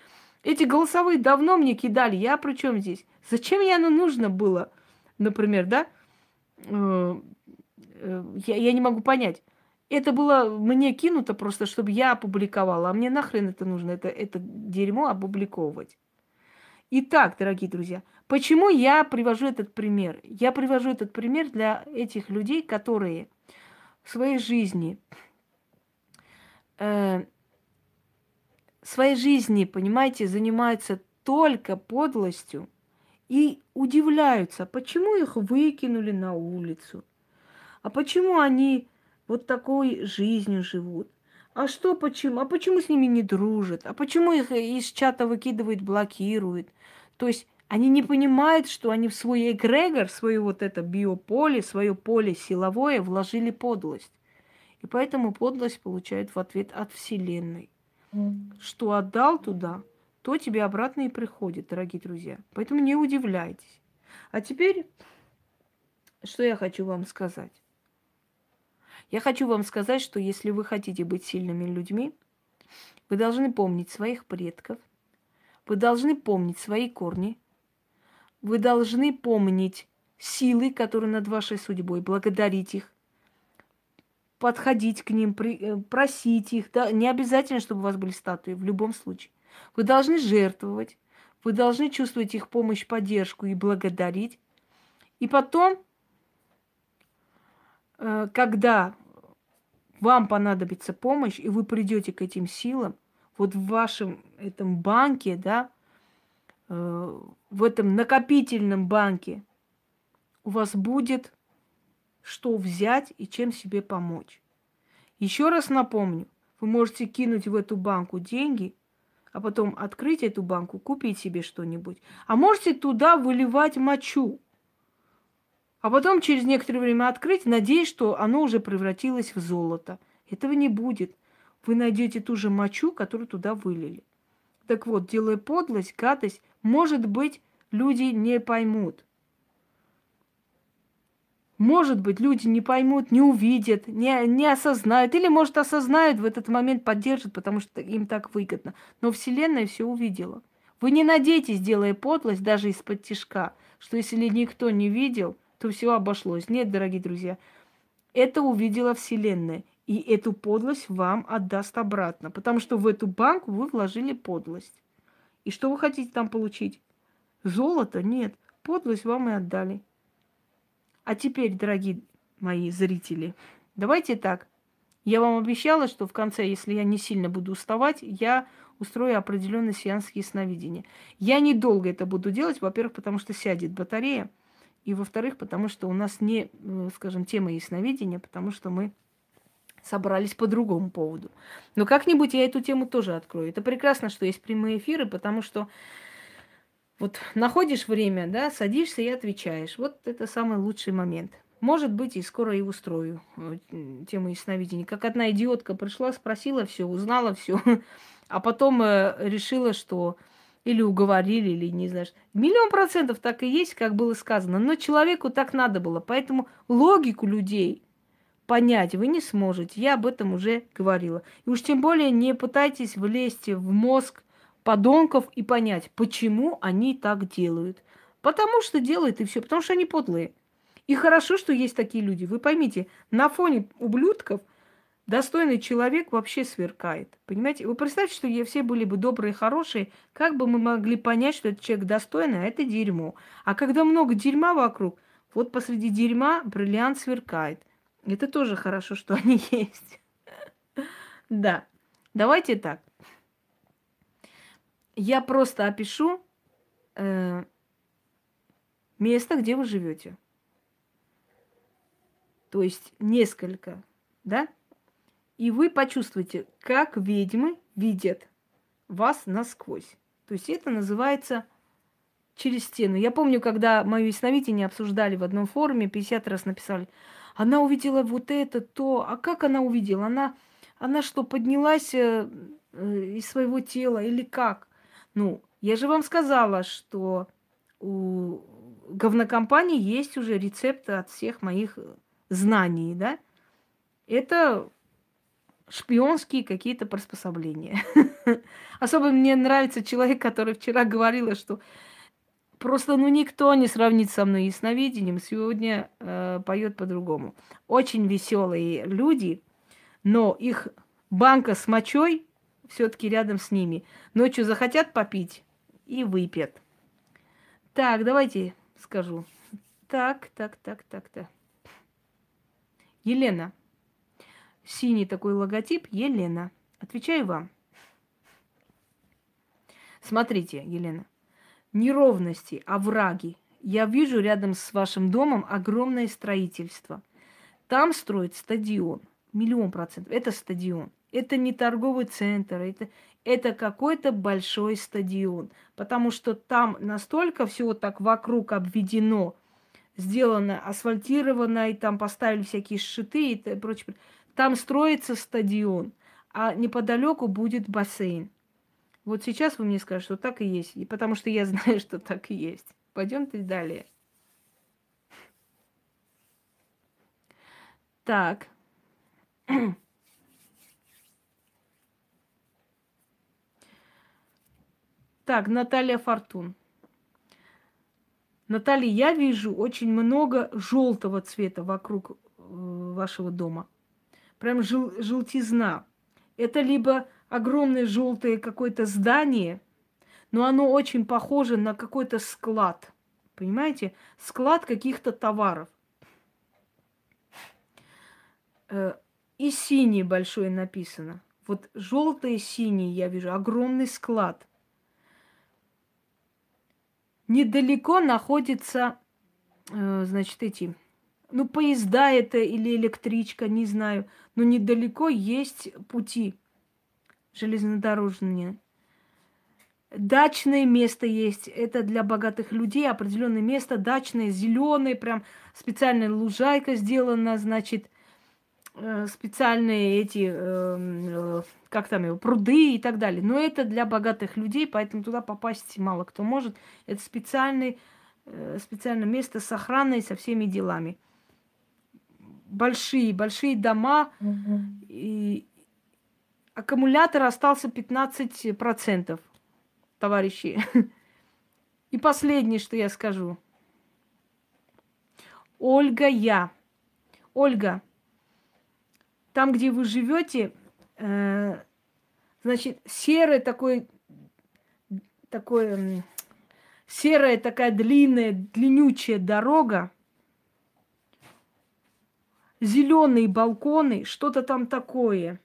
Эти голосовые давно мне кидали. Я при чем здесь? Зачем мне оно нужно было? Например, да? Я, я не могу понять. Это было мне кинуто просто, чтобы я опубликовала. А мне нахрен это нужно, это, это дерьмо опубликовывать. Итак, дорогие друзья, почему я привожу этот пример? Я привожу этот пример для этих людей, которые в своей жизни, э, своей жизни, понимаете, занимаются только подлостью и удивляются, почему их выкинули на улицу, а почему они вот такой жизнью живут. А что, почему? А почему с ними не дружат? А почему их из чата выкидывают, блокируют? То есть они не понимают, что они в свой эгрегор, в свое вот это биополе, свое поле силовое вложили подлость. И поэтому подлость получают в ответ от Вселенной. Mm. Что отдал туда, то тебе обратно и приходит, дорогие друзья. Поэтому не удивляйтесь. А теперь, что я хочу вам сказать? Я хочу вам сказать, что если вы хотите быть сильными людьми, вы должны помнить своих предков, вы должны помнить свои корни, вы должны помнить силы, которые над вашей судьбой, благодарить их, подходить к ним, просить их. Да, не обязательно, чтобы у вас были статуи, в любом случае. Вы должны жертвовать, вы должны чувствовать их помощь, поддержку и благодарить. И потом... Когда вам понадобится помощь, и вы придете к этим силам, вот в вашем этом банке, да, э, в этом накопительном банке у вас будет что взять и чем себе помочь. Еще раз напомню, вы можете кинуть в эту банку деньги, а потом открыть эту банку, купить себе что-нибудь. А можете туда выливать мочу. А потом через некоторое время открыть, надеясь, что оно уже превратилось в золото. Этого не будет. Вы найдете ту же мочу, которую туда вылили. Так вот, делая подлость, гадость, может быть, люди не поймут. Может быть, люди не поймут, не увидят, не, не осознают. Или, может, осознают, в этот момент поддержат, потому что им так выгодно. Но Вселенная все увидела. Вы не надейтесь, делая подлость, даже из-под тишка, что если никто не видел, то все обошлось. Нет, дорогие друзья, это увидела Вселенная. И эту подлость вам отдаст обратно. Потому что в эту банку вы вложили подлость. И что вы хотите там получить? Золото? Нет. Подлость вам и отдали. А теперь, дорогие мои зрители, давайте так. Я вам обещала, что в конце, если я не сильно буду уставать, я устрою определенный сеанс ясновидения. Я недолго это буду делать. Во-первых, потому что сядет батарея. И, во-вторых, потому что у нас не, скажем, тема ясновидения, потому что мы собрались по другому поводу. Но как-нибудь я эту тему тоже открою. Это прекрасно, что есть прямые эфиры, потому что вот находишь время, да, садишься и отвечаешь. Вот это самый лучший момент. Может быть, и скоро и устрою тему ясновидения. Как одна идиотка пришла, спросила все, узнала все, а потом решила, что... Или уговорили, или не знаешь. Миллион процентов так и есть, как было сказано. Но человеку так надо было. Поэтому логику людей понять вы не сможете. Я об этом уже говорила. И уж тем более не пытайтесь влезть в мозг подонков и понять, почему они так делают. Потому что делают и все. Потому что они подлые. И хорошо, что есть такие люди. Вы поймите, на фоне ублюдков достойный человек вообще сверкает. Понимаете? Вы представьте, что все были бы добрые, хорошие, как бы мы могли понять, что этот человек достойный, а это дерьмо. А когда много дерьма вокруг, вот посреди дерьма бриллиант сверкает. Это тоже хорошо, что они есть. Да. Давайте так. Я просто опишу место, где вы живете. То есть несколько, да? И вы почувствуете, как ведьмы видят вас насквозь. То есть это называется через стену. Я помню, когда моё ясновидение обсуждали в одном форуме, пятьдесят раз написали, она увидела вот это, то, а как она увидела? Она, она что, поднялась из своего тела или как? Ну, я же вам сказала, что у говнокомпании есть уже рецепты от всех моих знаний, да? Это шпионские какие-то приспособления. Особо мне нравится человек, который вчера говорила, что просто ну никто не сравнит со мной ясновидением, сегодня э, поет по-другому. Очень веселые люди, но их банка с мочой все-таки рядом с ними. Ночью захотят попить и выпьют. Так, давайте скажу. Так, так, так, так, так. Елена. Синий такой логотип. Елена. Отвечаю вам. Смотрите, Елена. Неровности, овраги. Я вижу рядом с вашим домом огромное строительство. Там строят стадион. Миллион процентов. Это стадион. Это не торговый центр. Это, это какой-то большой стадион. Потому что там настолько все вот так вокруг обведено, сделано, асфальтировано, и там поставили всякие шиты и прочее. Там строится стадион, а неподалеку будет бассейн. Вот сейчас вы мне скажете, что так и есть. И потому что я знаю, что так и есть. Пойдемте далее. Так. Так, Наталья Фортун. Наталья, я вижу очень много желтого цвета вокруг вашего дома. Прям жел- желтизна. Это либо огромное желтое какое-то здание, но оно очень похоже на какой-то склад. Понимаете? Склад каких-то товаров. И синий большой написано. Вот желтое, синий я вижу. Огромный склад. Недалеко находится, значит, эти... Ну, поезда это или электричка, не знаю. Но недалеко есть пути железнодорожные. Дачное место есть. Это для богатых людей определенное место. Дачное, зеленое, прям специальная лужайка сделана, значит, специальные эти, как там его, пруды и так далее. Но это для богатых людей, поэтому туда попасть мало кто может. Это специальное, специальное место с охраной, со всеми делами. Большие, большие дома. Угу. И аккумулятор остался пятнадцать процентов, товарищи. И последнее, что я скажу. Ольга, я. Ольга, там, где вы живете, э, значит, серый такой, такой, серая такая длинная, длиннючая дорога. Зеленые балконы, что-то там такое.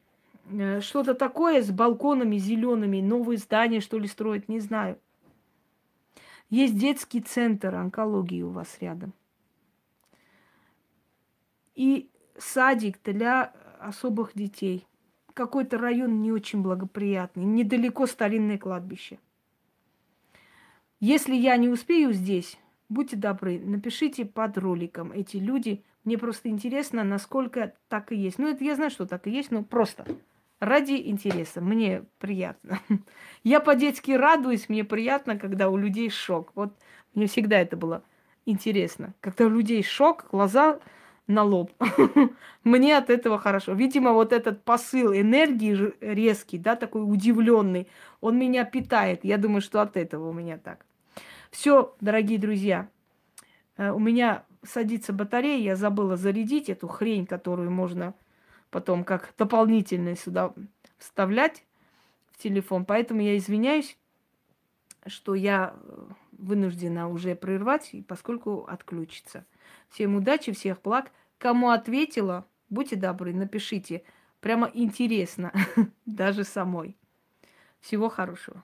Что-то такое с балконами зелеными. Новые здания, что ли, строят, не знаю. Есть детский центр онкологии у вас рядом. И садик для особых детей. Какой-то район не очень благоприятный. Недалеко старинное кладбище. Если я не успею здесь, будьте добры, напишите под роликом эти люди. Мне просто интересно, насколько так и есть. Ну, это я знаю, что так и есть, но просто ради интереса. Мне приятно. Я по-детски радуюсь, мне приятно, когда у людей шок. Вот мне всегда это было интересно. Когда у людей шок, глаза на лоб. Мне от этого хорошо. Видимо, вот этот посыл энергии резкий, да, такой удивленный, он меня питает. Я думаю, что от этого у меня так. Все, дорогие друзья, у меня... садится батарея, я забыла зарядить эту хрень, которую можно потом как дополнительное сюда вставлять в телефон. Поэтому я извиняюсь, что я вынуждена уже прервать, поскольку отключится. Всем удачи, всех благ. Кому ответила, будьте добры, напишите. Прямо интересно, даже самой. Всего хорошего.